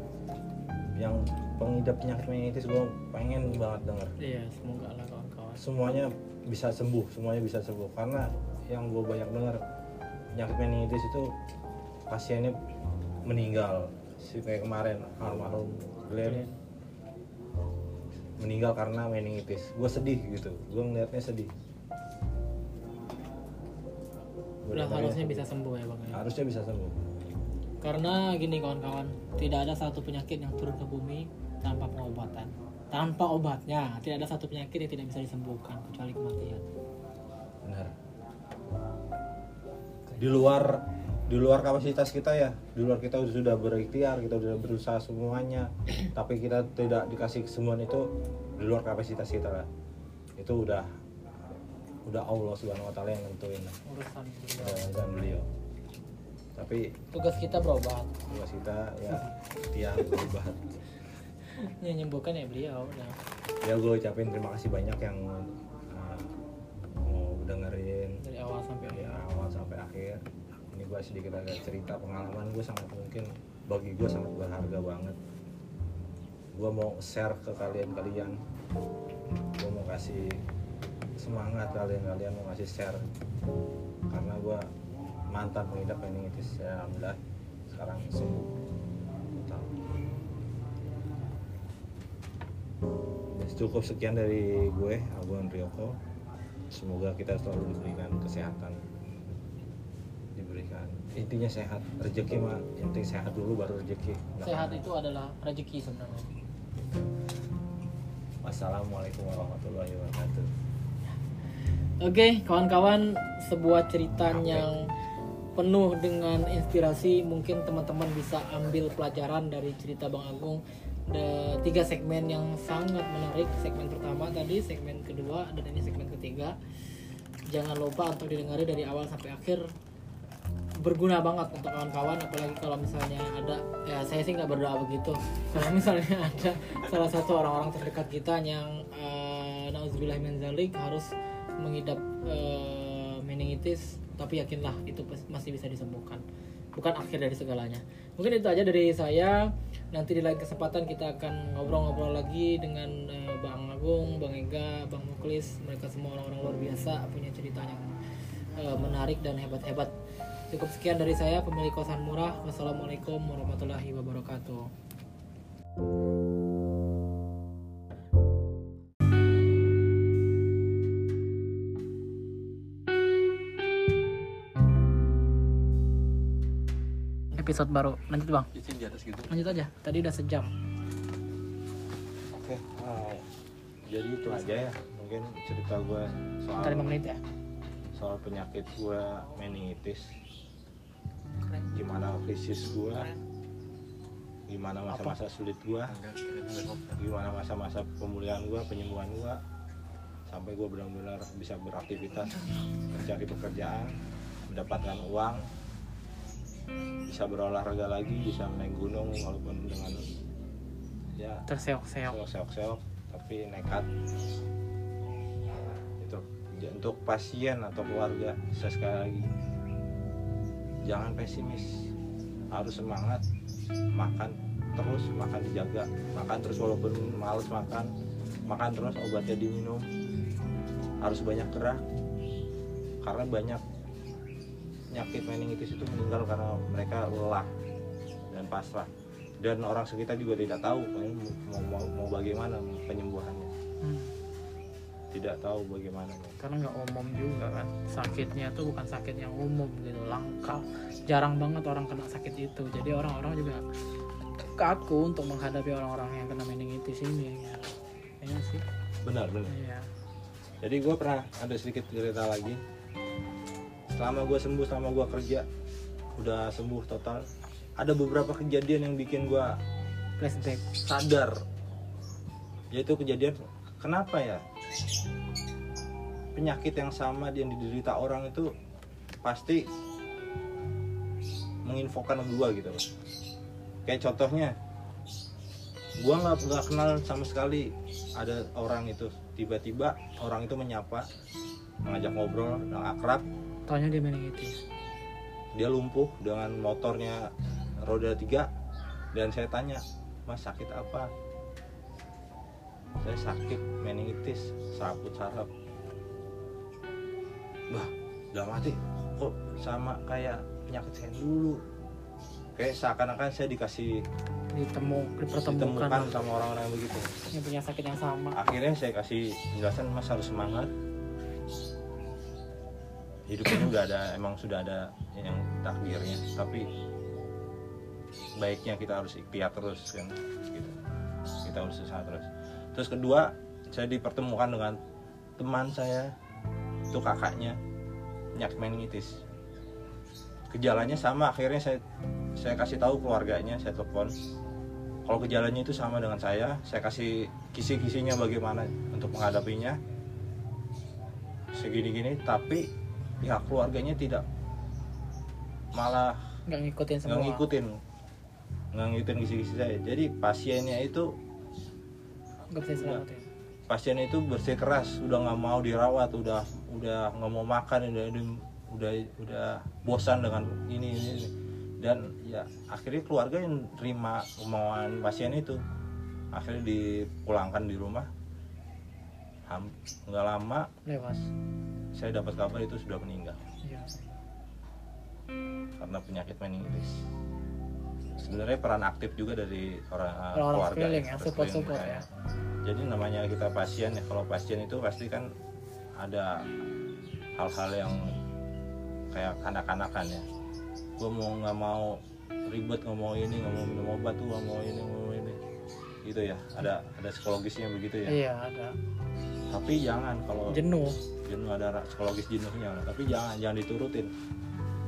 yang pengidap penyakit meningitis, gue pengen banget denger. Iya, semoga lah kawan-kawan. Semuanya bisa sembuh, semuanya bisa sembuh. Karena yang gue banyak denger penyakit meningitis itu pasiennya meninggal. Si kayak kemarin almarhum Glenn meninggal karena meningitis. Gue sedih gitu, gue ngeliatnya sedih. Udah harusnya bisa sembuh ya bang ya? Harusnya bisa sembuh. Karena gini kawan-kawan, tidak ada satu penyakit yang turun ke bumi tanpa pengobatan. Tanpa obatnya, tidak ada satu penyakit yang tidak bisa disembuhkan kecuali kematian. Benar. Di luar di luar kapasitas kita ya, di luar kita sudah berikhtiar, kita sudah berusaha semuanya, tapi kita tidak dikasih kesembuhan, itu di luar kapasitas kita lah. Itu udah udah Allah Subhanahu Wa Taala yang nentuin urusan urusan beliau. Tapi tugas kita berobat. Tugas kita ya tiang berobat. Menyembuhkan ya beliau. Udah. Ya gue ucapin terima kasih banyak yang uh, mau dengerin dari awal sampai ya, awal sampai akhir. Ini gue sedikit agak cerita pengalaman gue, sangat mungkin bagi gue sangat berharga banget. Gue mau share ke kalian-kalian, gue mau kasih semangat kalian-kalian, mau kasih share. Karena gue mantan pengidap meningitis, alhamdulillah sekarang sembuh total. Cukup sekian dari gue, Agung Ryoko. Semoga kita selalu diberikan kesehatan diberikan. Intinya sehat, rezeki mah yang penting sehat dulu baru rezeki. Sehat itu adalah rezeki sebenarnya. Wassalamualaikum warahmatullahi wabarakatuh. Oke, okay, kawan-kawan, sebuah cerita Amin. Yang penuh dengan inspirasi. Mungkin teman-teman bisa ambil pelajaran dari cerita Bang Agung. Ada tiga segmen yang sangat menarik. Segmen pertama tadi, segmen kedua, dan ini segmen ketiga. Jangan lupa untuk didengari dari awal sampai akhir. Berguna banget untuk kawan-kawan, apalagi kalau misalnya ada, ya saya sih nggak berdoa begitu. Kalau misalnya ada salah satu orang-orang terdekat kita yang uh, na'udzubillah min dzalik harus mengidap uh, meningitis, tapi yakinlah itu masih bisa disembuhkan. Bukan akhir dari segalanya. Mungkin itu aja dari saya. Nanti di lain kesempatan kita akan ngobrol-ngobrol lagi dengan uh, Bang Agung, Bang Ega, Bang Moklis. Mereka semua orang-orang luar biasa, punya cerita yang uh, menarik dan hebat-hebat. Cukup sekian dari saya, pemilik kosan murah. Wassalamualaikum warahmatullahi wabarakatuh. Episode baru, lanjut Bang. Di atas gitu. Lanjut aja, tadi udah sejam. Oke, nah, jadi itu aja ya, mungkin cerita gue soal menit ya. Soal penyakit gue meningitis, gimana krisis gue, gimana masa-masa sulit gue, gimana masa-masa pemulihan gue, penyembuhan gue, sampai gue benar-benar bisa beraktivitas, mencari pekerjaan, mendapatkan uang, bisa berolahraga lagi, bisa naik gunung walaupun dengan ya terseok-seok, seok-seok, tapi nekat. Itu untuk pasien atau keluarga, saya sekali lagi jangan pesimis, harus semangat, makan terus, makan dijaga, makan terus walaupun malas makan, makan terus, obatnya diminum, harus banyak gerak karena banyak penyakit meningitis itu meninggal karena mereka lelah dan pasrah, dan orang sekitar juga tidak tahu mau, mau, mau bagaimana penyembuhannya, hmm. tidak tahu bagaimana karena nggak umum juga kan, sakitnya tuh bukan sakit yang umum gitu, langka, jarang banget orang kena sakit itu. Jadi orang-orang juga kaku untuk menghadapi orang-orang yang kena meningitis ini ya, kayaknya sih benar benar ya. Jadi gue pernah ada sedikit cerita lagi. Selama gue sembuh, selama gue kerja, udah sembuh total, ada beberapa kejadian yang bikin gue flashback, sadar. Yaitu kejadian, kenapa ya penyakit yang sama yang diderita orang itu pasti menginfokan gue gitu. Kayak contohnya, gue gak, gak kenal sama sekali ada orang itu. Tiba-tiba orang itu menyapa, mengajak ngobrol, yang akrab. Taunya dia meningitis. Dia lumpuh dengan motornya roda tiga, dan saya tanya, mas sakit apa? Saya sakit meningitis, serabut sarap. Bah, udah mati. Kok sama kayak penyakit saya dulu. Kayak seakan-akan saya dikasih ditemu, dipertemukan ditemukan sama orang-orang yang begitu. Yang punya sakit yang sama. Akhirnya saya kasih penjelasan, mas harus semangat. Hidupnya juga ada, emang sudah ada yang takdirnya, tapi baiknya kita harus ikhtiar terus kan, gitu. Kita harus usaha terus. Terus kedua, saya dipertemukan dengan teman saya, itu kakaknya penyakit meningitis. Gejalanya sama, akhirnya saya saya kasih tahu keluarganya, saya telepon. Kalau gejalanya itu sama dengan saya, saya kasih kisi-kisinya bagaimana untuk menghadapinya. Segini-gini, tapi pihak keluarganya tidak, malah nggak ngikutin semua, nggak ngikutin nggak ngikutin kisi-kisi saya. Jadi pasiennya itu nggak bisa selamat ya. Pasien itu bersikeras, udah nggak mau dirawat, udah udah nggak mau makan, udah udah udah bosan dengan ini, ini, ini. Dan ya akhirnya keluarga yang terima kemauan pasien itu, akhirnya dipulangkan di rumah. Nggak lama lewas, saya dapat kabar itu sudah meninggal ya. Karena penyakit meningitis. Sebenarnya peran aktif juga dari orang, orang keluarga yang support support ya. Jadi namanya kita pasien ya, kalau pasien itu pasti kan ada hal-hal yang kayak kanak-kanakan ya. Gue mau nggak mau ribet, nggak mau ini, nggak mau minum obat tuh, nggak mau ini, nggak mau ini, gitu ya. Ada ada psikologisnya begitu ya. Iya ada. Tapi jangan kalau jenuh, jenuh ada psikologis jenuhnya. Tapi jangan jangan diturutin.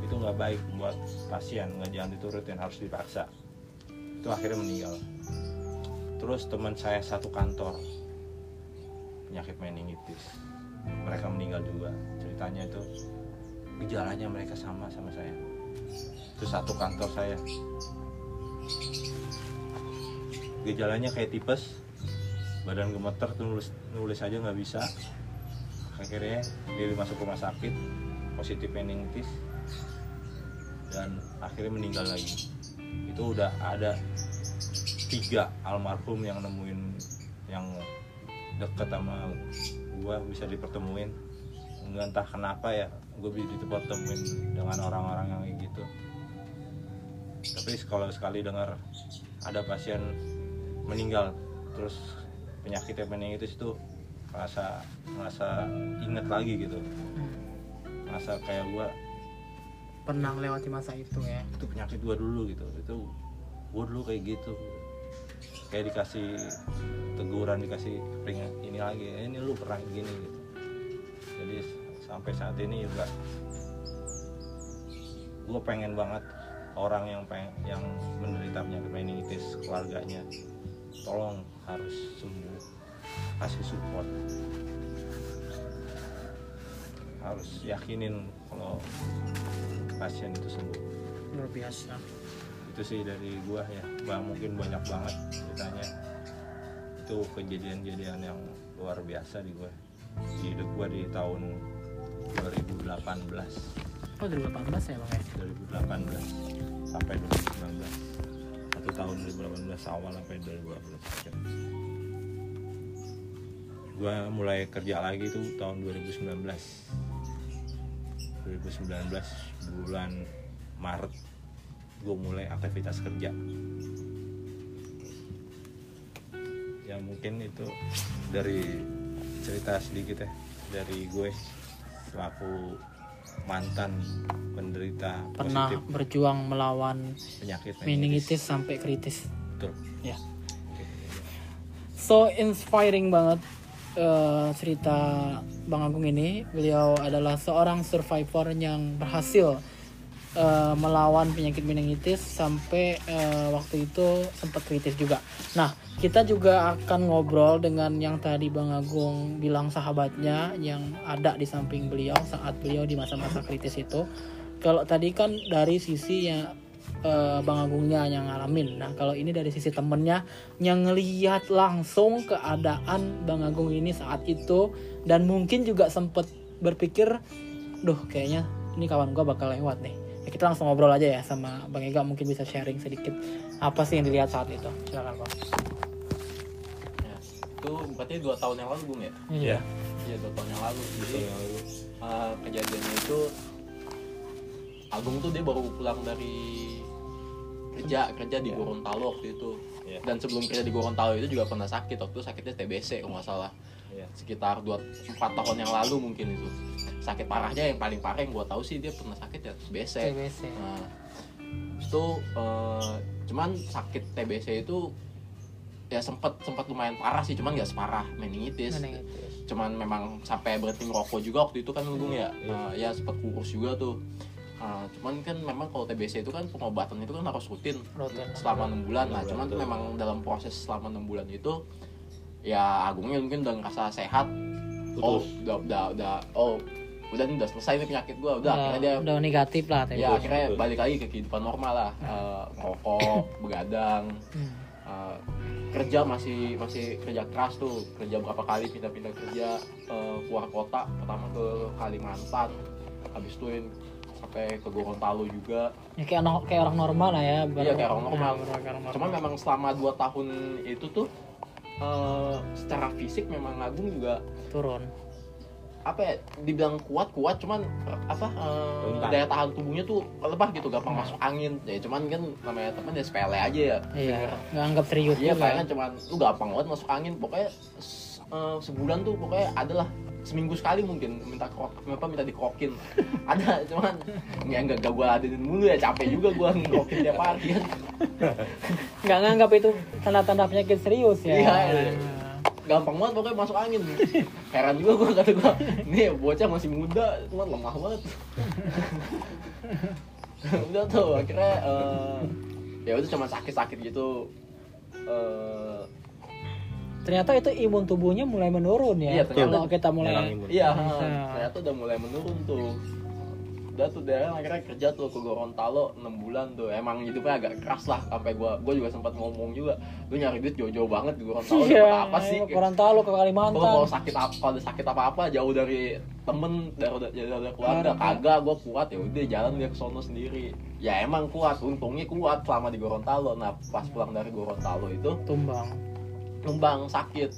Itu nggak baik buat pasien. Nggak jangan diturutin, harus dipaksa. Itu akhirnya meninggal. Terus teman saya satu kantor penyakit meningitis, mereka meninggal juga. Ceritanya itu gejalanya mereka sama sama saya. Itu satu kantor saya. Gejalanya kayak tipes, badan gemeter, nulis nulis aja nggak bisa. Akhirnya dia masuk rumah sakit positif meningitis dan akhirnya meninggal lagi. Itu udah ada tiga almarhum yang nemuin, yang deket sama gue bisa dipertemuin. Nggak entah kenapa ya, gue bisa dipertemuin dengan orang-orang yang kayak gitu. Tapi kalau sekali dengar ada pasien meninggal terus penyakitnya meningitis itu rasa rasa inget lagi gitu, rasa kayak gue pernah lewati masa itu ya. Itu penyakit gue dulu gitu, itu gue dulu kayak gitu. Kayak dikasih teguran, dikasih peringat ini lagi, ini lu pernah gini gitu. Jadi sampai saat ini juga gue pengen banget orang yang pengen, yang menderita penyakit meningitis, keluarganya tolong harus sembuh, kasih support, harus yakinin kalau pasien itu sembuh. Luar biasa. Itu sih dari gua ya, bah, mungkin banyak banget ceritanya. Itu kejadian-kejadian yang luar biasa di gua, di hidup gua di tahun dua ribu delapan belas. Oh dua ribu delapan belas ya bang ya? dua ribu delapan belas sampai dua ribu sembilan belas, satu tahun dua ribu delapan belas awal sampai dua ribu delapan belas. Gua mulai kerja lagi tuh tahun dua ribu sembilan belas bulan Maret gue mulai aktivitas kerja. Ya mungkin itu dari cerita sedikit ya dari gue selaku mantan penderita pernah positif, berjuang melawan penyakit meningitis sampai kritis. Betul. Ya. Okay. So inspiring banget uh, cerita Bang Agung ini. Beliau adalah seorang survivor yang berhasil Uh, melawan penyakit meningitis sampai uh, waktu itu sempat kritis juga. Nah, kita juga akan ngobrol dengan yang tadi Bang Agung bilang sahabatnya yang ada di samping beliau saat beliau di masa-masa kritis itu. Kalau tadi kan dari sisi yang uh, Bang Agungnya yang ngalamin. Nah, kalau ini dari sisi temennya yang ngelihat langsung keadaan Bang Agung ini saat itu dan mungkin juga sempat berpikir, duh kayaknya ini kawan gue bakal lewat nih. Ya, kita langsung ngobrol aja ya sama Bang Ega, mungkin bisa sharing sedikit apa sih yang dilihat saat itu. Silakan Bang. Ya, itu berarti dua tahun yang lalu Bung ya? Iya. Iya dua tahun yang lalu. Jadi uh, kejadiannya itu Agung tuh dia baru pulang dari kerja kerja di ya. Gorontalo waktu itu. Ya. Dan sebelum kerja di Gorontalo itu juga pernah sakit, waktu itu sakitnya T B C kalau nggak salah. Ya. Sekitar dua empat tahun yang lalu mungkin itu. Sakit parahnya yang paling parah yang gue tahu sih dia pernah sakit ya T B C. T B C. Nah, itu uh, cuman sakit T B C itu ya sempat sempat lumayan parah sih, cuman nggak separah meningitis. meningitis. Cuman memang sampai berhenti ngerokok juga waktu itu kan Agung ya. Ya, uh, ya sempat kurus juga tuh. Uh, cuman kan memang kalau T B C itu kan pengobatan itu kan harus rutin, rutin selama enam bulan. Nah, cuman itu memang dalam proses selama enam bulan itu ya Agungnya mungkin udah ngerasa sehat. Putus. Oh, udah udah udah oh udah nih udah selesai nih penyakit gue, udah, udah akhirnya dia udah negatif lah tapi ya akhirnya betul. Balik lagi ke kehidupan normal lah, ngerokok, nah. uh, begadang, uh, kerja masih masih kerja keras tuh, kerja berapa kali pindah-pindah kerja, uh, keluar kota, pertama ke Kalimantan, habis tuin sampai ke Gorontalo juga. Ya kayak no, kayak orang normal lah ya. Iya kayak orang normal. Nah, bener, normal. Cuman memang selama dua tahun itu tuh uh, secara fisik memang Agung juga turun. Apa ya, dibilang kuat-kuat cuman apa uh, daya tahan tubuhnya tuh lemah gitu, gampang masuk angin. Ya cuman kan namanya teman ya sepele aja ya. Iya, enggak anggap serius. Iya, kayaknya cuman lu gampang banget masuk angin. Pokoknya uh, sebulan tuh pokoknya adalah seminggu sekali mungkin minta kok apa minta dikokin ada, cuman nggak nggak gak gue adenin mulu ya, capek juga gue ngikokin tiap hari kan. Nggak nganggap itu tanda-tanda penyakit serius ya. Iya, ya. Gampang banget pokoknya masuk angin. Heran juga gue, kata gue nih bocah masih muda cuman lemah banget. Udah tuh akhirnya uh, ya itu cuma sakit-sakit gitu. Uh, Ternyata itu imun tubuhnya mulai menurun ya. Iya, kalau kita mulai iya, ternyata udah mulai menurun tuh. Udah tuh daerah akhirnya kerja tuh ke Gorontalo enam bulan tuh. Emang hidupnya agak keras lah, sampai gua gua juga sempat ngomong juga, lu nyari duit jauh-jauh banget di Gorontalo buat yeah, apa sih? Ke Gorontalo ke Kalimantan. Gua kalau sakit apa, kalau sakit apa-apa jauh dari temen, dari dari keluarga, kagak gua kuat ya udah jalan dia ke sono sendiri. Ya emang kuat, untungnya kuat selama di Gorontalo. Nah, pas pulang dari Gorontalo itu tumbang. Numbang sakit,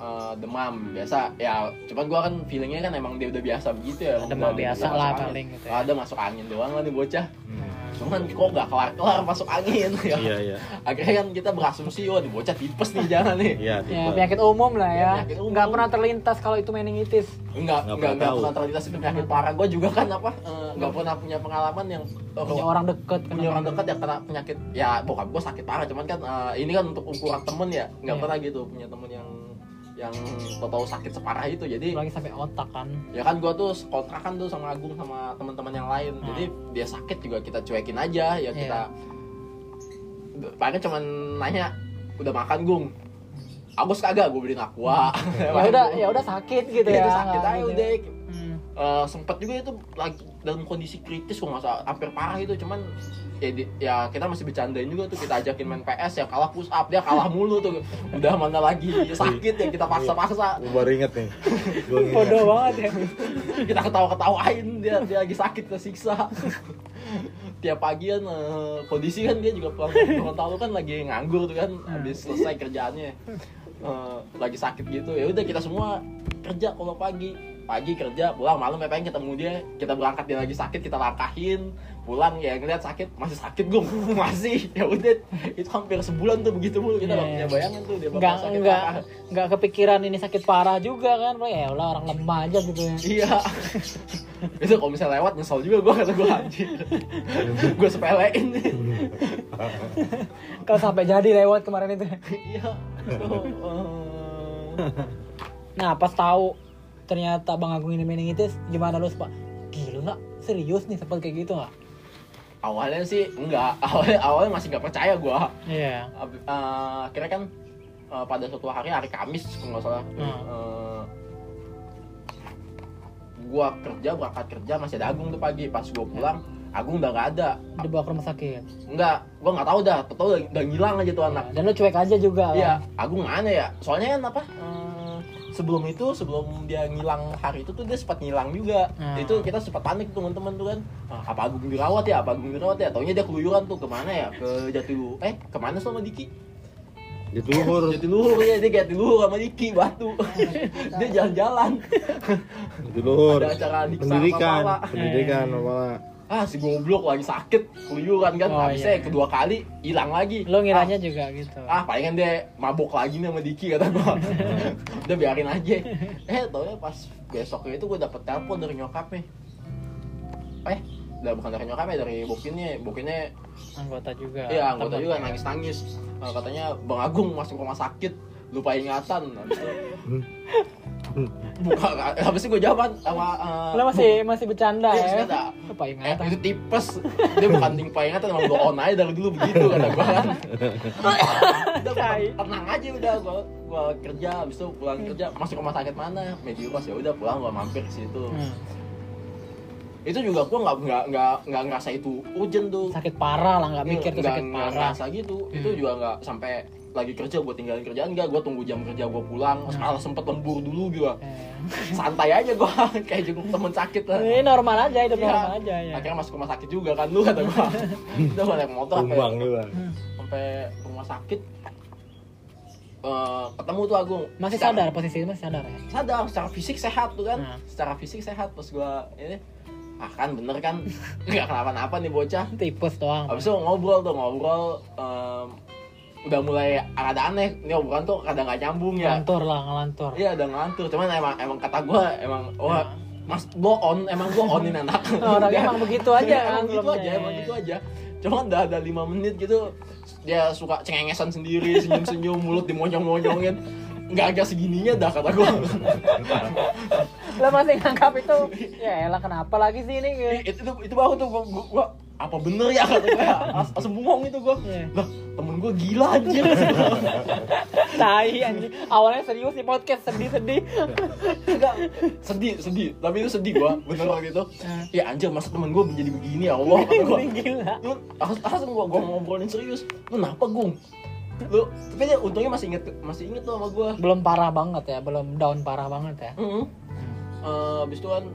uh, demam biasa ya, cuman gua kan feelingnya kan emang dia udah biasa begitu ya, demam biasa lah paling gitu ya. Ada masuk angin doang lah nih bocah, hmm. cuman kok nggak kelar kelar masuk angin ya. Iya, iya. Akhirnya kan kita berasumsi wah di bocah tipes nih jangan nih. Iya, ya, penyakit umum lah ya, ya umum. Nggak pernah terlintas kalau itu meningitis. Nggak nggak nggak, nggak pernah terlintas itu penyakit parah. Gua juga kan apa uh, nggak pernah punya pengalaman yang punya orang dekat punya orang dekat yang kena penyakit ya, bokap gue sakit parah cuman kan uh, ini kan untuk ukuran temen ya, nggak yeah. pernah gitu punya temen yang yang tahu sakit separah itu. Jadi lagi sampai otak kan ya kan, gue tuh kontrakan tuh sama Agung sama teman-teman yang lain, hmm. jadi dia sakit juga kita cuekin aja ya, yeah. kita paling cuman nanya udah makan Gung, Agus kagak gue beliin aqua. Ya udah ya udah sakit gitu ya, ya sakit aja gitu. Udah hmm. uh, sempet juga itu lagi dalam kondisi kritis kok, masa hampir parah itu, cuman ya, di, ya kita masih bercandain juga tuh, kita ajakin main P S ya, kalah push up dia kalah mulu tuh, udah mana lagi sakit ya kita paksa-paksa. Gue baru inget nih, bodoh banget ya. Kita ketawa-ketawain dia dia lagi sakit tersiksa. Tiap pagian uh, kondisi kan dia juga pulang Gorontalo kan lagi nganggur tuh kan, habis selesai kerjaannya uh, lagi sakit gitu ya udah kita semua kerja kalau pagi. Pagi kerja, pulang malam ya pengen ketemu dia, kita berangkat dia lagi sakit, kita langkahin, pulang ya ngeliat sakit, masih sakit Gung, masih, ya udah itu hampir sebulan tuh begitu mulu, kita yeah. gak punya bayangan tuh dia bakal sakit gak, parah. Gak kepikiran ini sakit parah juga kan, ya Allah orang lemah aja gitu ya. Iya, itu kalau misalnya lewat nyesel juga gue, kata gue anjir, gue sepelein nih. Kalau sampai jadi lewat kemarin itu. Iya. Nah pas tahu ternyata Bang Agung ini meningitis, gimana lu Pak? Gila gak? Serius nih sempat kayak gitu gak? Awalnya sih enggak, awalnya, awalnya masih gak percaya gue. Iya. Yeah. Uh, akhirnya kan uh, pada suatu hari, hari Kamis kalau gak salah, hmm. uh, gue kerja, berangkat kerja masih ada Agung tuh pagi. Pas gue pulang, Agung udah gak ada. Dibawa ke rumah sakit? Enggak, gue gak tahu dah, tau udah, udah ngilang aja tuh anak. Dan lu cuek aja juga. Iya, kan? Agung mana ya? Soalnya kan apa? Hmm. Sebelum itu, sebelum dia ngilang hari itu tuh dia sempat ngilang juga. Hmm. Itu kita sempat panik teman-teman tuh kan. Apa Agung dirawat ya? Apa Agung dirawat ya? Taunya dia keluyuran tuh kemana ya? Ke Jatiluhur. Eh, kemana sama Diki? Jatiluhur. Jatiluhur ya, dia Jatiluhur sama Diki Batu. Dia jalan-jalan. Jatiluhur. Ada acara pendidikan, pendidikan apa? Ah, si goblok lagi sakit, keluyuran kan, oh, habisnya iya. kedua kali hilang lagi. Lo ngiranya ah, juga gitu. Ah, palingan dia mabok lagi nih sama Diki kata gua. Udah biarin aja. Eh, taunya pas besoknya itu gua dapet telepon dari nyokapnya. Eh, udah bukan dari nyokapnya, dari bokinnya. Bokinnya anggota juga. Iya, anggota juga ya. Nangis-nangis. Nah, katanya Bang Agung masuk rumah sakit, lupa ingatan. Habis itu buka, habis itu gue jawaban sama uh, lo masih masih bercanda ya, ya? Lupa ingatan eh, itu tipes dia bukan lupa ingatan, emang gue on aja dari dulu begitu kata gue kan. Udah tenang aja udah, gue gue kerja, habis itu pulang kerja masuk rumah sakit mana Mediros, ya udah pulang gue mampir ke situ. hmm. Itu juga gue nggak nggak nggak nggak ngerasa itu urgent tuh sakit parah lah, nggak mikir tuh sakit parah ngerasa gitu. hmm. Itu juga nggak sampai lagi kerja gue tinggalin kerjaan, nggak, gue tunggu jam kerja gue pulang, nah. malah sempet lembur dulu gue. eh. Santai aja gue kayak jenguk temen sakit lah, ini normal aja, hidup ya. normal aja ya. Akhirnya masuk rumah sakit juga kan lu kata gue. Udah naik motor sampai sampai rumah sakit. Uh, ketemu tuh Agung masih secara, sadar posisi masih sadar ya, sadar secara fisik sehat tuh kan. nah. Secara fisik sehat, terus gue ini ah kan bener kan nggak kenapa-napa nih bocah, tipes doang. Abis itu ngobrol tuh ngobrol um, udah mulai agak aneh, ini obrolan tuh kadang nggak nyambung ya. Ngelantur lah, ngelantur. Iya, udah ngelantur. Cuman emang emang kata gue emang wah, ya. Mas gue on, emang gue onin anak. Orangnya emang begitu aja. Ya, emang gitu aja, emang gitu aja. Cuman udah ada lima menit gitu, dia suka cengengesan sendiri, senyum-senyum, mulut dimonyong-monyongin. Nggak agak segininya dah kata gue. Lo masih nganggap itu, ya elah kenapa lagi sih ini? Gitu. It, itu itu baru tuh gue, apa bener ya kata gue, as, asem bungong itu gue. Yeah. Lah, temen gue gila anjir. Tai anjir, awalnya serius nih podcast, sedih-sedih. Enggak, sedih-sedih, tapi itu sedih gue, bener waktu itu. Ya anjir, masa temen gue menjadi begini ya Allah kata gue. Gila. Lu, asem gue, gue ngobrolin serius, lu kenapa Gung? Lu, tapi dia untungnya masih inget, masih inget tuh sama gue. Belum parah banget ya, belum down parah banget ya. Mm-hmm. Uh, abis itu kan,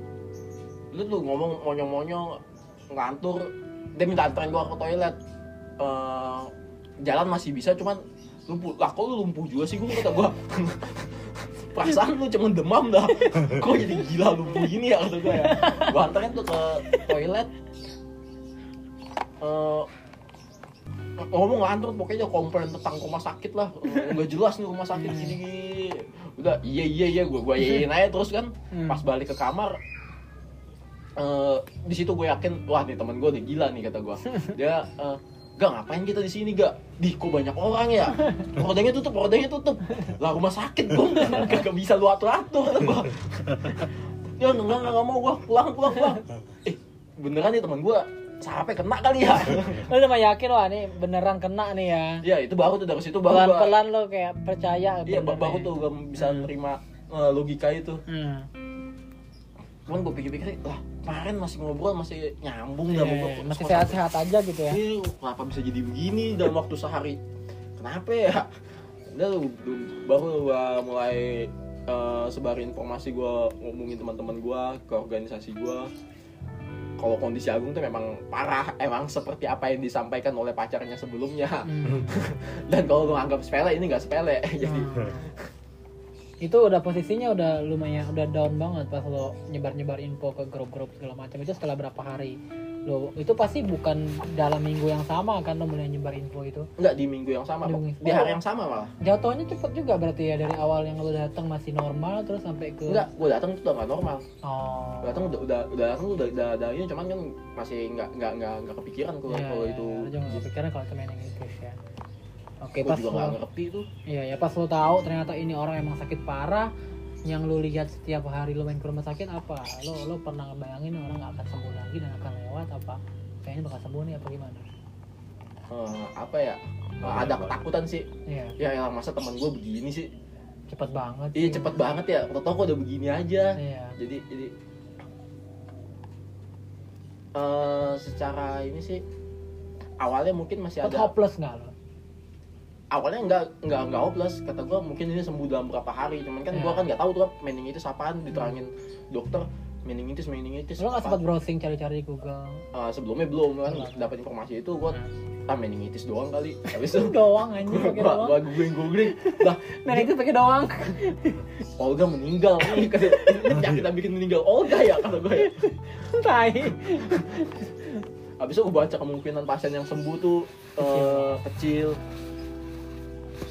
lu tuh ngomong monyong-monyong, ngantur. Dia minta anterin gue ke toilet, uh, jalan masih bisa, cuman lumpuh. Lah kok lu lumpuh juga sih, gue kata gue perasaan lu cuman demam dah, kok jadi gila lumpuh gini ya kata gue ya. Gue anterin tuh ke toilet, uh, ngomong ngantur, pokoknya komplain tentang rumah sakit lah, nggak jelas nih rumah sakit gini-gini. Udah iya iya iya gue gue iyain aja terus kan, pas balik ke kamar. Uh, di situ gue yakin, wah nih temen gue udah gila nih kata gue. Dia, uh, gak ngapain kita di sini gak? Di kok banyak orang ya? Rodanya tutup, rodanya tutup. Lah rumah sakit dong, gak bisa lu atur-atur kata gue. Ya enggak, enggak, enggak mau gue, pulang, pulang, pulang. Eh beneran nih temen gue, sampai kena kali ya? Lu udah yakin wah nih beneran kena nih ya? Ya itu baru tuh, dari situ baru gue pelan-pelan lo kayak percaya. Iya baru tuh gue bisa nerima uh, logika itu. Hmm. Cuman gue pikir-pikir, lah kemarin masih ngobrol, masih nyambung yeah, ngobrol, masih sehat-sehat aja gitu ya. Iya, kenapa bisa jadi begini dalam waktu sehari? Kenapa ya? Udah baru gue mulai uh, sebarin informasi gue, ngomongin teman-teman gue, ke organisasi gue. Kalau kondisi Agung tuh memang parah, emang seperti apa yang disampaikan oleh pacarnya sebelumnya. Mm. Dan kalau lu anggap sepele, ini nggak sepele. Jadi itu udah posisinya udah lumayan udah down banget pas lo nyebar-nyebar info ke grup-grup segala macam itu setelah berapa hari lo itu pasti bukan dalam minggu yang sama kan lo mulai nyebar info itu? Enggak, di minggu yang sama, di, di hari yang sama malah. Jatuhnya cepet juga berarti ya, dari awal yang lo datang masih normal terus sampai ke? Enggak, gue datang tuh udah nggak normal. Oh. Gue datang udah udah udah datang udah udah udah ini cuman kan masih nggak nggak nggak nggak kepikiran kalau ya, kalau ya, itu. Ya, jangan kepikiran kalau cuma yang itu ya. Oke, okay, pas juga lo ngerti tuh. Iya ya, pas lo tahu ternyata ini orang emang sakit parah, yang lo lihat setiap hari lo main ke rumah sakit apa? Lo lo pernah ngebayangin orang nggak akan sembuh lagi dan akan lewat apa? Kayaknya bakal sembuh nih apa gimana? Uh, apa ya? Uh, ada ketakutan sih. Iya. Ya elah masa teman gue begini sih. Cepet banget. Iya ya. Cepet banget ya. Tau-tau udah begini aja. Iya. Jadi jadi uh, secara ini sih awalnya mungkin masih But ada. Hopeless nggak lo? Awalnya enggak enggak enggak hopeless, kata gue mungkin ini sembuh dalam berapa hari, cuman kan yeah. Gue kan nggak tahu tuh meningitis apaan, diterangin dokter meningitis meningitis. Lo nggak sempat browsing cari-cari di Google? Uh, sebelumnya belum kan, dapat informasi itu gue ah meningitis doang kali, habis itu doang aja pakai doang. Gue googling googling, lah meningitis pakai doang. Olga meninggal nih, kata kita bikin meninggal Olga ya kata gue. Tai. Habis itu gue baca kemungkinan pasien yang sembuh tuh uh, kecil.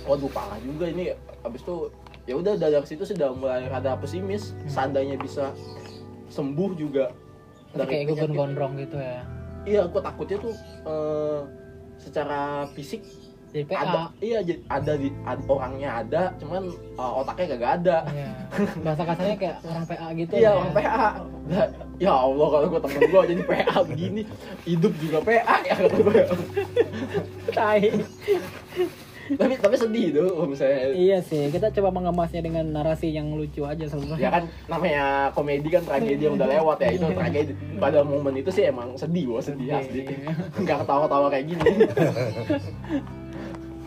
Waduh parah juga ini. Abis itu ya udah dari situ sudah mulai rada pesimis. Seandainya bisa sembuh juga dari kayak gue gondrong gitu ya. Iya, gue takutnya tuh uh, secara fisik ada, iya ada di ada, orangnya ada, cuman uh, otaknya kagak ada. Iya. Bahasa kasarnya kayak orang P A gitu. Iya, ya. Orang P A. Nah, ya Allah kalau gue temen gue jadi P A begini, hidup juga P A ya kata gue. Tai. tapi tapi sedih tuh misalnya. Iya sih, kita coba mengemasnya dengan narasi yang lucu aja sebenarnya. Ya kan namanya komedi kan tragedi yang udah lewat ya, itu tragedi. Pada momen itu sih emang sedih, wah sedih okay. Asli. Enggak ketawa-tawa kayak gini.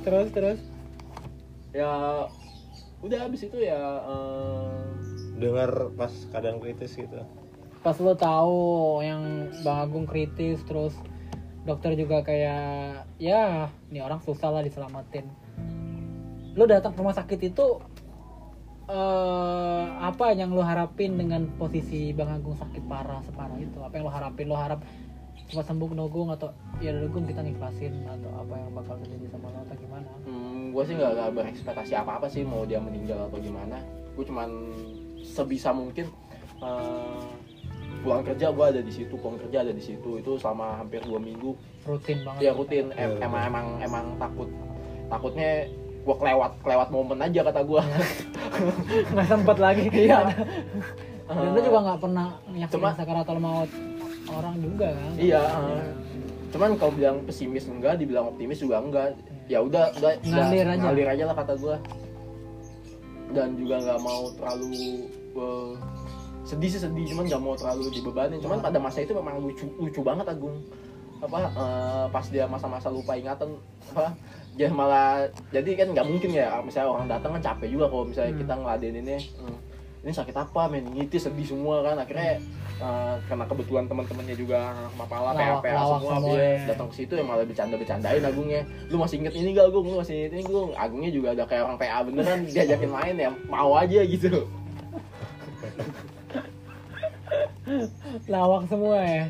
terus terus. Ya udah habis itu ya uh... dengar pas keadaan kritis gitu. Pas lo tahu yang Bang Agung kritis terus dokter juga kayak, ya, ini orang susah lah diselamatin. Lu datang ke rumah sakit itu, uh, apa yang lu harapin dengan posisi Bang Agung sakit parah, separah itu? Apa yang lu harapin? Lu harap, cepat sembuh nogong atau ya nogong kita ngiklasin atau apa yang bakal terjadi sama lo atau gimana? Hmm, gue sih nggak nggak berekspektasi apa-apa sih mau dia meninggal atau gimana. Gue cuman sebisa mungkin uh, pulang kerja gue ada di situ, pulang kerja ada di situ. Itu selama hampir dua minggu. Rutin banget. Ya rutin. Ya, em- ya. Emang emang emang takut takutnya gue kelewat kelewat momen aja kata gue. Nggak sempat lagi. Iya. Dan lu juga nggak pernah nyaksiin sakaratul maut orang juga kan? Iya. Uh, cuman kalau bilang pesimis enggak, dibilang optimis juga enggak. Ya udah, udah ngalir aja. Ngalir aja lah kata gue. Dan juga nggak mau terlalu uh, sedih sih sedih, cuman nggak mau terlalu dibebanin. Cuman pada masa itu memang lucu lucu banget Agung. Apa uh, pas dia masa-masa lupa ingatan apa? Jadi malah jadi kan nggak mungkin ya. Misalnya orang datang kan capek juga kalau misalnya hmm. kita ngeladeninnya. Hmm. Ini sakit apa, meningitis, sedih semua kan. Akhirnya uh, karena kebetulan teman-temannya juga mapala, P A P A semua, semua ya. Datang ke situ ya malah bercanda-bercandain Agungnya. Lu masih inget ini gak Agung? Lu masih inget ini Agung? Agungnya juga ada kayak orang P A beneran, diajakin main ya mau aja gitu. Lawak semua ya.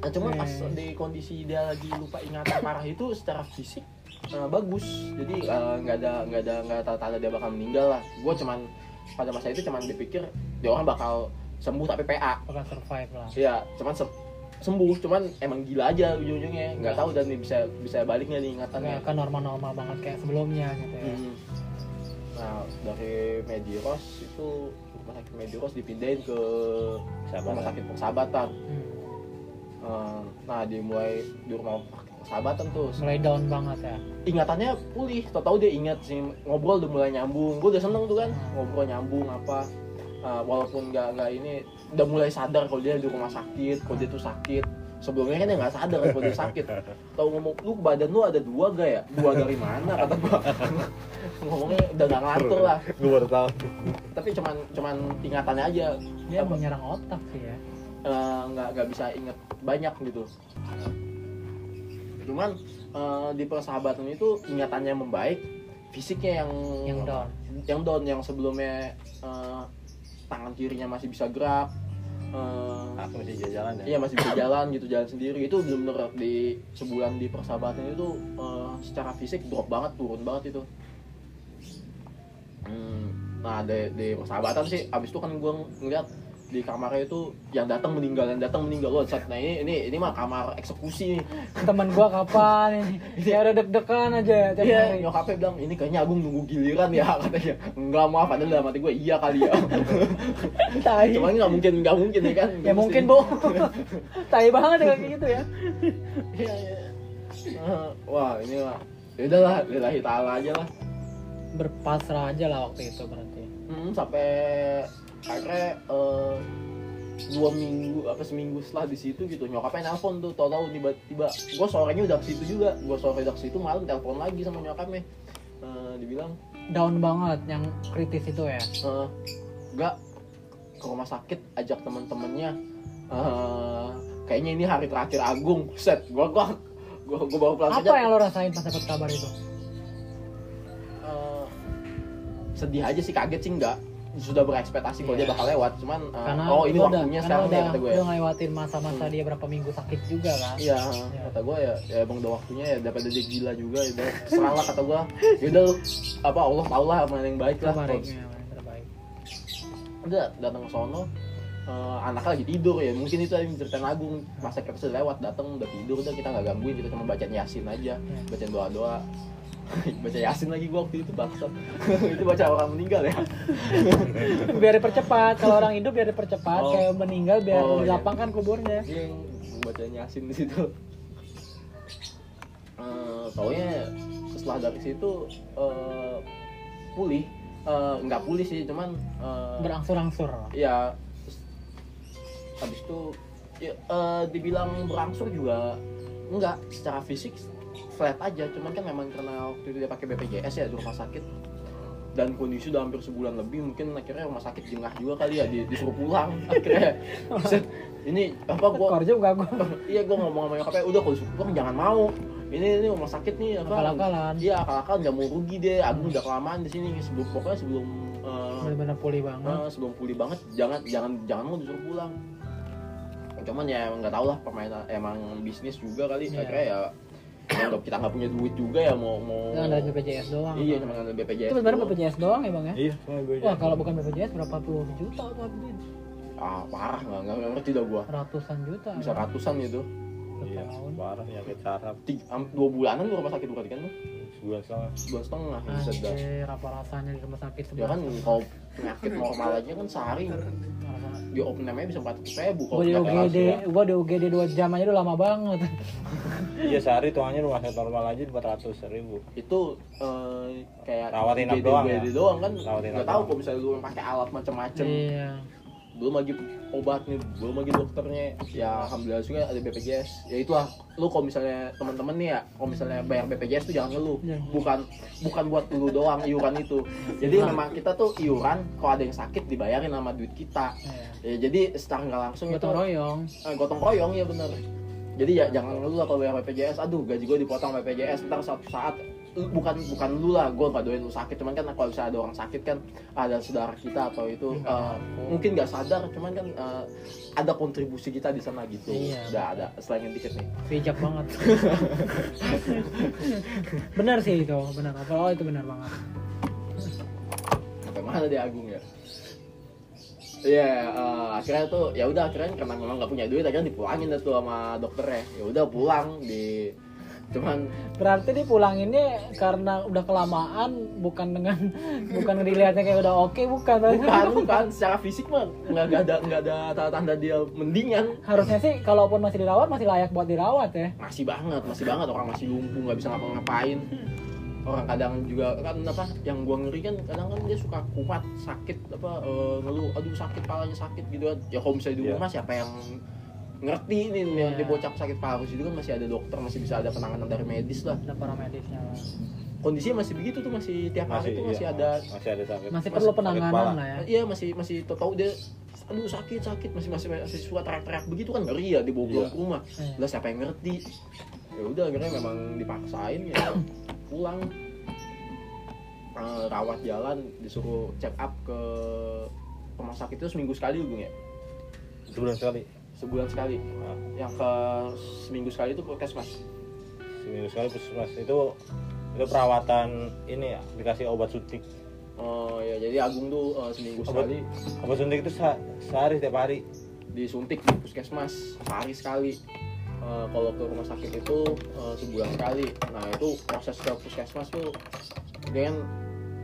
Nah, cuman pas di kondisi dia lagi lupa ingatan parah itu secara fisik uh, bagus. Jadi uh, gak ada gak ada gak tanda-tanda dia bakal meninggal lah. Gue cuman pada masa itu cuman dipikir dia orang bakal sembuh tapi P A bakal survive lah. Iya, cuman se- sembuh, cuman emang gila aja ujung-ujungnya, nggak tahu dan bisa bisa baliknya nih ingatannya. Kan normal-normal banget kayak sebelumnya gitu ya. Hmm. Nah dari Mediros itu rumah sakit Mediros dipindahin ke rumah sakit Persahabatan. Hmm. Nah dimulai di rumah Persahabatan tuh mulai down banget ya, ingatannya pulih, tau-tau dia ingat sih, ngobrol udah mulai nyambung, gue udah seneng tuh kan ngobrol nyambung apa uh, walaupun nggak nggak ini udah mulai sadar kalau dia di rumah sakit, kalau dia tuh sakit. Sebelumnya kan dia nggak sadar kalau dia sakit, tau ngomong lu badan lu ada dua gak ya, dua dari mana kata gue. Ngomongnya udah nggak ngatur lah, gue baru tahu. Tapi cuman cuman ingatannya aja dia apa? Menyerang otak sih ya, nggak uh, nggak bisa inget banyak gitu. Cuman uh, di Persahabatan itu ingatannya membaik, fisiknya yang yang down, yang down yang sebelumnya uh, tangan kirinya masih bisa gerak, uh, aku masih bisa jalan ya. Iya masih bisa jalan gitu, jalan sendiri. Itu benar-benar di sebulan di Persahabatan itu uh, secara fisik drop banget, turun banget itu. Hmm, nah di, di Persahabatan sih abis itu kan gue ngeliat di kamarnya itu yang datang meninggal, yang datang meninggal loh. Nah ini ini ini mah kamar eksekusi nih. Teman gua kapan ini? Dia udah deg-degan aja tiap yeah, hari. Nyokapnya bilang ini kayaknya Agung nunggu giliran ya katanya. Enggak maaf, padahal dalam hati gua iya kali ya. Tai. Cuman enggak mungkin, enggak mungkin ya kan. Ya mungkin, Bo. Tai banget kayak gitu ya. Iya iya. Wah, ini mah ya udahlah, lillahi ta'ala aja lah. Berpasrah aja lah waktu itu berarti. Hmm, sampai akhirnya uh, dua minggu apa seminggu setelah di situ gitu, nyokapnya nelpon tuh, tau-tau tiba-tiba gue sorenya udah ke situ juga, gue sore udah ke situ malam telepon lagi sama nyokapnya, uh, dibilang down banget yang kritis itu ya, uh, gak ke rumah sakit, ajak teman-temannya, uh, kayaknya ini hari terakhir Agung. Set, gue gue gue gue baru pulang kerja. Apa yang lo rasain pas dapet kabar itu? Uh, sedih aja sih, kaget sih enggak. Sudah berekspektasi kalau yeah. dia bakal lewat, cuman uh, oh ini waktunya sekarang deh kata gue. Udah ngelewatin masa-masa hmm. dia berapa minggu sakit juga kan. Iya, yeah. kata gue ya, ya emang udah waktunya ya, daripada dia gila juga ya udah serahlah kata gue. Ya udah apa Allah tahu lah mana yang baik lah. Terbaiknya, terbaik. Udah datang ke sono, uh, anaknya lagi tidur ya, mungkin itu yang ceritain Agung, masa kita sudah lewat, datang udah tidur, udah kita nggak gangguin, kita cuma bacain Yasin aja, yeah. bacain doa-doa. Baca Yasin lagi gua waktu itu bangsat. Itu baca orang meninggal ya. Biar dipercepat, kalau orang hidup biar dipercepat, oh. kayak meninggal biar oh, dilapangkan iya. kuburnya. Iya, baca Yasin di situ. Uh, taunya setelah dari situ uh, pulih, uh, nggak pulih sih, cuman uh, berangsur-angsur. Iya. Terus, habis itu ya, uh, dibilang berangsur juga enggak, secara fisik flat aja, cuman kan memang karena waktu itu dia pakai B P J S ya di rumah sakit dan kondisi udah hampir sebulan lebih, mungkin akhirnya rumah sakit jengah juga kali ya, disuruh pulang akhirnya. Set, ini apa gua kerja enggak gua. Iya gua ngomong sama nyokapnya udah kalau disuruh pulang jangan mau. Ini ini rumah sakit nih apa? Akal-akalan. Iya, akal-akalan enggak mau rugi deh. Agung udah kelamaan di sini sebelum pokoknya sebelum eh uh, benar-benar pulih banget. Uh, sebelum pulih banget jangan jangan jangan mau disuruh pulang. cuman ya nggak tahu lah permainan emang bisnis juga kali yeah. Akhirnya ya kalau kita nggak punya duit juga ya mau mau nggak ada B P J S doang iya cuma nggak ada B P J S itu benar B P J S doang ya bang ya iya wah kalau bukan B P J S berapa puluh juta tuh habisnya ah parah nggak nggak ngerti dah gua ratusan juta bisa ratusan itu iya parah ya kecarap dua bulanan gua rumah sakit dua kali kan tuh dua setengah dua setengah sudah apa rasanya di rumah sakit ya kan kalau penyakit normal aja kan sehari di open namanya bisa empat ratus ribu kalau di U G D gua di U G D dua jam aja udah lama banget iya sehari tuannya rumah sakit normal aja empat ratus ribu itu eh, kayak rawatin U G D doang, U G D ya? Doang kan nggak tahu kok misalnya lu pakai alat macam-macam iya. Belum lagi obatnya belum lagi dokternya ya alhamdulillah juga ada B P J S ya itulah lu kalau misalnya teman-teman nih ya kalau misalnya bayar B P J S tuh jangan ngeluh bukan bukan buat lu doang iuran itu jadi memang kita tuh iuran kalau ada yang sakit dibayarin sama duit kita ya jadi secara nggak langsung gotong royong eh, gotong royong ya bener jadi ya jangan ngeluh lah kalau bayar B P J S aduh gaji gue dipotong B P J S ntar suatu saat bukan bukan lu lah gue nggak doain lu sakit cuman kan kalau misalnya ada orang sakit kan ada saudara kita atau itu uh, mungkin nggak sadar cuman kan uh, ada kontribusi kita di sana gitu iya, udah ada selain dikit nih bijak banget benar sih itu benar kalau itu benar banget sampai mana dia Agung ya iya yeah, uh, akhirnya tuh ya udah akhirnya karena memang nggak punya duit akhirnya dipulangin dah tuh sama dokternya ya udah pulang di cuman berarti dia pulanginnya karena udah kelamaan bukan dengan bukan dilihatnya kayak udah oke okay, bukan bukan bukan secara fisik mah nggak ada nggak ada tanda-tanda dia mendingan harusnya sih kalaupun masih dirawat masih layak buat dirawat ya masih banget masih banget orang masih lumpuh nggak bisa ngapa-ngapain orang kadang juga kan apa yang gua ngeri kan kadang kan dia suka kumat sakit apa uh, ngeluh aduh sakit palanya sakit gitu ya kalau misalnya di rumah yeah. Siapa yang ngerti nih yeah. Di bocah sakit paru itu kan masih ada dokter masih bisa ada penanganan dari medis lah ada paramedisnya lah kondisinya masih begitu tuh masih tiap masih, hari itu iya, masih ada masih ada sakit masih perlu penanganan lah ya iya masih masih tahu dia aduh sakit sakit masih masih masih suka teriak-teriak begitu kan ngeri ya dibawa pulang yeah. Ke rumah yeah. Lah siapa yang ngerti ya udah akhirnya memang dipaksain ya pulang uh, rawat jalan disuruh check up ke rumah sakit itu seminggu sekali Gung ya sebulan sekali sebulan sekali, nah. Yang ke seminggu sekali itu puskesmas. Seminggu sekali puskesmas itu itu perawatan ini ya dikasih obat suntik. Oh ya jadi Agung tuh uh, seminggu obat, sekali. Obat suntik itu se- sehari setiap hari disuntik di puskesmas sehari sekali. Uh, kalau ke rumah sakit itu uh, sebulan sekali. Nah itu proses ke puskesmas tuh dia kan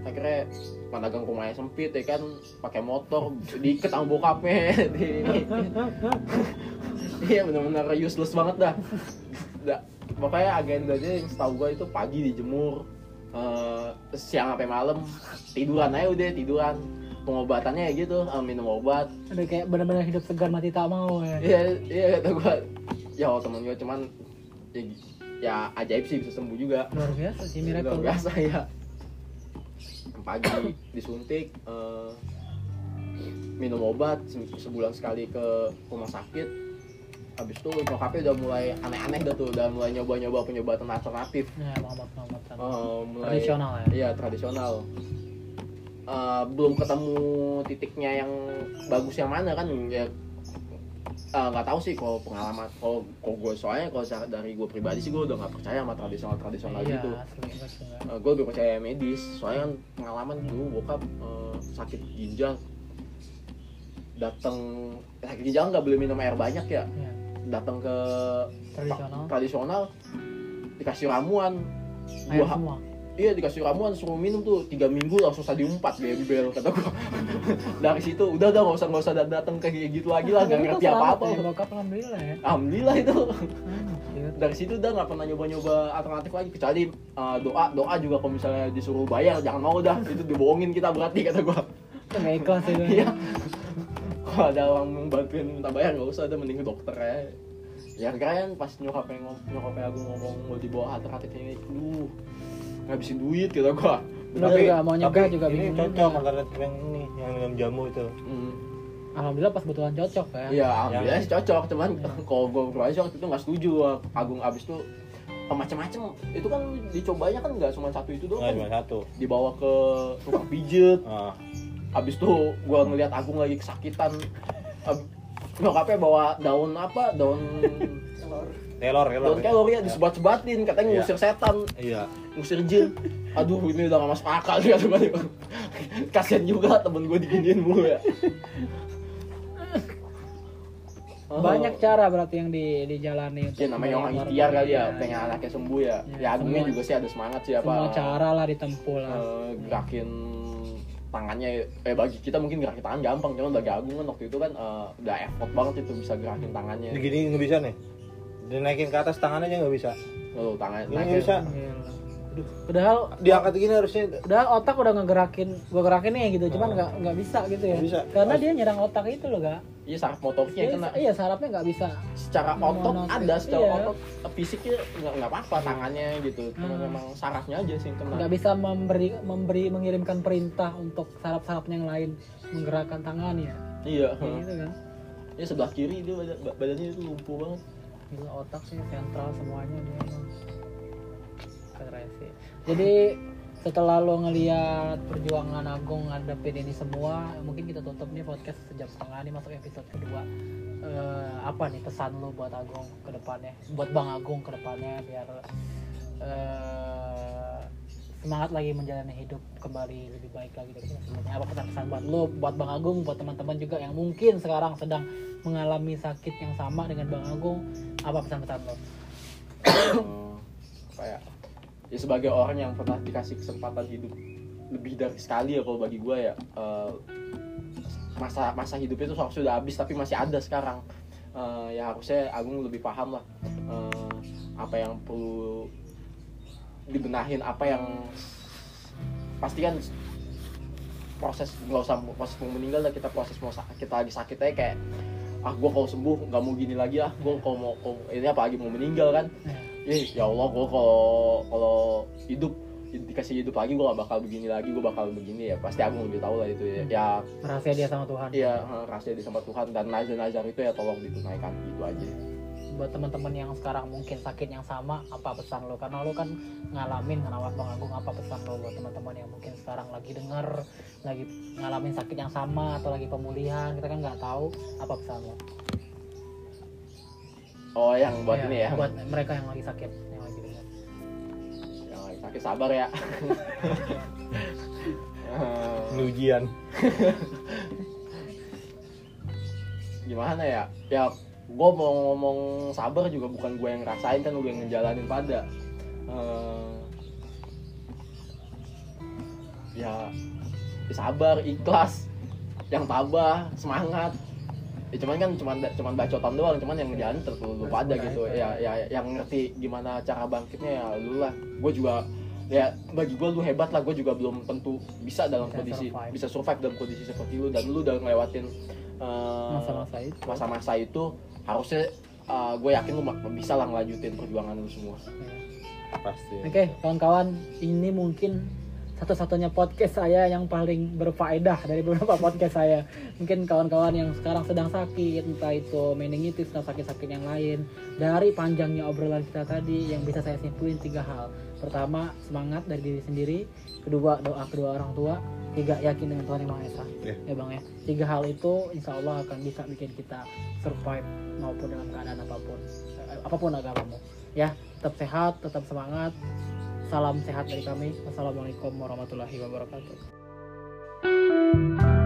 akhirnya pandagang rumahnya sempit ya kan pakai motor diiket sama bokapnya di iya benar-benar useless banget dah dah makanya agendanya yang setahu gua itu pagi dijemur uh, siang sampai malam tiduran aja udah tiduran pengobatannya gitu uh, minum obat udah kayak benar-benar hidup segar mati tak mau ya iya iya kata gua ya temen gua cuman ya, ya ajaib sih bisa sembuh juga luar biasa sih miracle luar biasa ya pagi disuntik uh, minum obat sebulan sekali ke rumah sakit habis itu nyokapnya udah mulai aneh-aneh dah tuh udah mulai nyoba-nyoba penyobatan alternatif ya, obat-obatan uh, mulai, tradisional ya iya tradisional uh, belum ketemu titiknya yang bagus yang mana kan ya nggak uh, tahu sih kalau pengalaman kalau kalau gue soalnya kalau dari gue pribadi sih gue udah nggak percaya sama tradisional tradisional iya, gitu uh, gue lebih percaya medis soalnya kan pengalaman dulu bokap uh, sakit ginjal datang sakit ginjal nggak boleh minum air banyak ya iya. Datang ke tradisional. Ta- tradisional dikasih ramuan air gua, semua iya dikasih ramuan suruh minum tuh tiga minggu langsung stadium empat gembel kata gua dari situ udah udah nggak usah nggak usah datang kayak gitu lagi lah nggak ngerti apa apa alhamdulillah ya alhamdulillah itu dari situ udah nggak pernah nyoba nyoba alternatif lagi kecuali uh, doa doa juga kalau misalnya disuruh bayar jangan mau dah itu dibohongin kita berarti kata gua nggak ikhlas itu ya kalau ada orang bantuin minta bayar nggak usah udah mending dokter ya ya kalian pas nyokap yang nyokap yang aku ngomong mau dibawa alternatif ini lu ngabisin duit gitu gua. Tapi enggak mau nyegah juga bingung. Ini cocok alternatif yang ini yang minum jamu itu. Mm. Alhamdulillah pas kebetulan cocok ya. Iya, alhamdulillah sih cocok, cuman ya. Kalau gua berhasil itu enggak setuju Agung abis itu macam-macam. Itu kan dicobanya kan enggak cuma satu itu doang. Enggak cuma satu. Dibawa ke tukang pijet. Heeh. Abis itu gua ngelihat Agung lagi kesakitan. nyokapnya bawa daun apa, daun telur. Telur, telur. Daun telur ya, disebat-sebatin, katanya ngusir setan. Iya. Ngusir jin. Aduh, ini udah gak masuk akal sih, teman-teman. Kasian juga temen gue diginiin mulu ya. Oh. Banyak cara berarti yang di dijalani. Ya namanya orang ikhtiar kali ya, ya, pengen anaknya sembuh ya. Ya, ya Agungnya juga sih ada semangat sih apa. Semua cara lah ditempuh lah. Uh, gerakin tangannya, eh bagi kita mungkin gerakin tangan gampang, cuman bagi Agung kan waktu itu kan uh, udah effort banget itu bisa gerakin tangannya. Begini nggak bisa nih, dinaikin ke atas tangannya aja nggak bisa. Loh tangannya nggak bisa. Padahal diangkat gini harusnya. Padahal otak udah ngegerakin, gua gerakin nih gitu, cuman nggak nggak bisa gitu ya. Bisa. Karena dia nyerang otak itu loh gak. Iya saraf motoriknya ya, kena. Iya sarafnya nggak bisa. Secara otot ada, secara iya. otot fisiknya nggak nggak apa-apa tangannya gitu, cuma hmm. memang sarafnya aja sih kena. Nggak bisa memberi memberi mengirimkan perintah untuk saraf-sarafnya yang lain menggerakkan tangannya. Iya. Ya, gitu kan. Ya sebelah kiri dia badan, badannya itu lumpuh banget. Gila otak sih sentral semuanya dia. Jadi setelah lo ngelihat perjuangan Agung ngadepin ini semua, mungkin kita tutup nih podcast sejam setengah ini masuk episode kedua. E, apa nih pesan lo buat Agung ke depannya, buat Bang Agung ke depannya biar e, semangat lagi menjalani hidup kembali lebih baik lagi dari sebelumnya. Apa pesan-pesan buat lo, buat Bang Agung, buat teman-teman juga yang mungkin sekarang sedang mengalami sakit yang sama dengan Bang Agung, apa pesan-pesan lo? Kayak ya sebagai orang yang pernah dikasih kesempatan hidup lebih dari sekali ya kalau bagi gue ya, uh, masa masa hidupnya itu seharusnya udah habis tapi masih ada sekarang, uh, ya harusnya Agung lebih paham lah uh, apa yang perlu dibenahin, apa yang pasti kan proses nggak usah proses mau meninggal lah, kita proses mau kita lagi sakitnya kayak ah gue kalau sembuh nggak mau gini lagi ah gue kalau mau kalau, ini apalagi mau meninggal kan. Ya Allah, gue kalau kalau hidup dikasih hidup lagi gue gak bakal begini lagi, gue bakal begini ya. Pasti Agung lebih tahu lah itu ya. Ya rahasia dia sama Tuhan. Iya, rahasia dia sama Tuhan dan nazar-nazar itu ya tolong ditunaikan gitu aja. Buat teman-teman yang sekarang mungkin sakit yang sama, apa pesan lo? Karena lo kan ngalamin kenapa Bang Agung, apa pesan lo buat teman-teman yang mungkin sekarang lagi dengar, lagi ngalamin sakit yang sama atau lagi pemulihan, kita kan nggak tahu, apa pesan lo? Oh yang buat ya, ini ya buat mereka yang lagi sakit, yang lagi dengar yang lagi sakit sabar ya. Ujian. Gimana ya, ya gue mau ngomong sabar juga bukan gue yang ngerasain kan, udah ngejalanin pada uh, ya sabar, ikhlas, yang tabah, semangat. Ya cuman kan cuman cuman bacotan doang, cuman yang ngejalanin terlalu pada gitu ya, ya yang ngerti gimana cara bangkitnya ya lu lah. Gue juga ya bagi gue lu hebat lah, gue juga belum tentu bisa dalam bisa kondisi survive. bisa survive dalam kondisi seperti lu, dan lu udah ngelewatin uh, masa-masa itu masa-masa itu harusnya uh, gue yakin lu bisa lah ngelanjutin perjuangan lu semua pasti. Oke okay, kawan-kawan, ini mungkin satu-satunya podcast saya yang paling berfaedah dari beberapa podcast saya. Mungkin kawan-kawan yang sekarang sedang sakit, entah itu meningitis atau sakit-sakit yang lain, dari panjangnya obrolan kita tadi yang bisa saya simpulin tiga hal. Pertama, semangat dari diri sendiri. Kedua, doa kedua orang tua. Tiga, yakin dengan Tuhan Yang Maha Esa. Ya, ya Bang ya. Tiga hal itu insya Allah akan bisa bikin kita survive maupun dalam keadaan apapun, apapun agamamu. Ya, tetap sehat, tetap semangat. Salam sehat dari kami. Wassalamualaikum warahmatullahi wabarakatuh.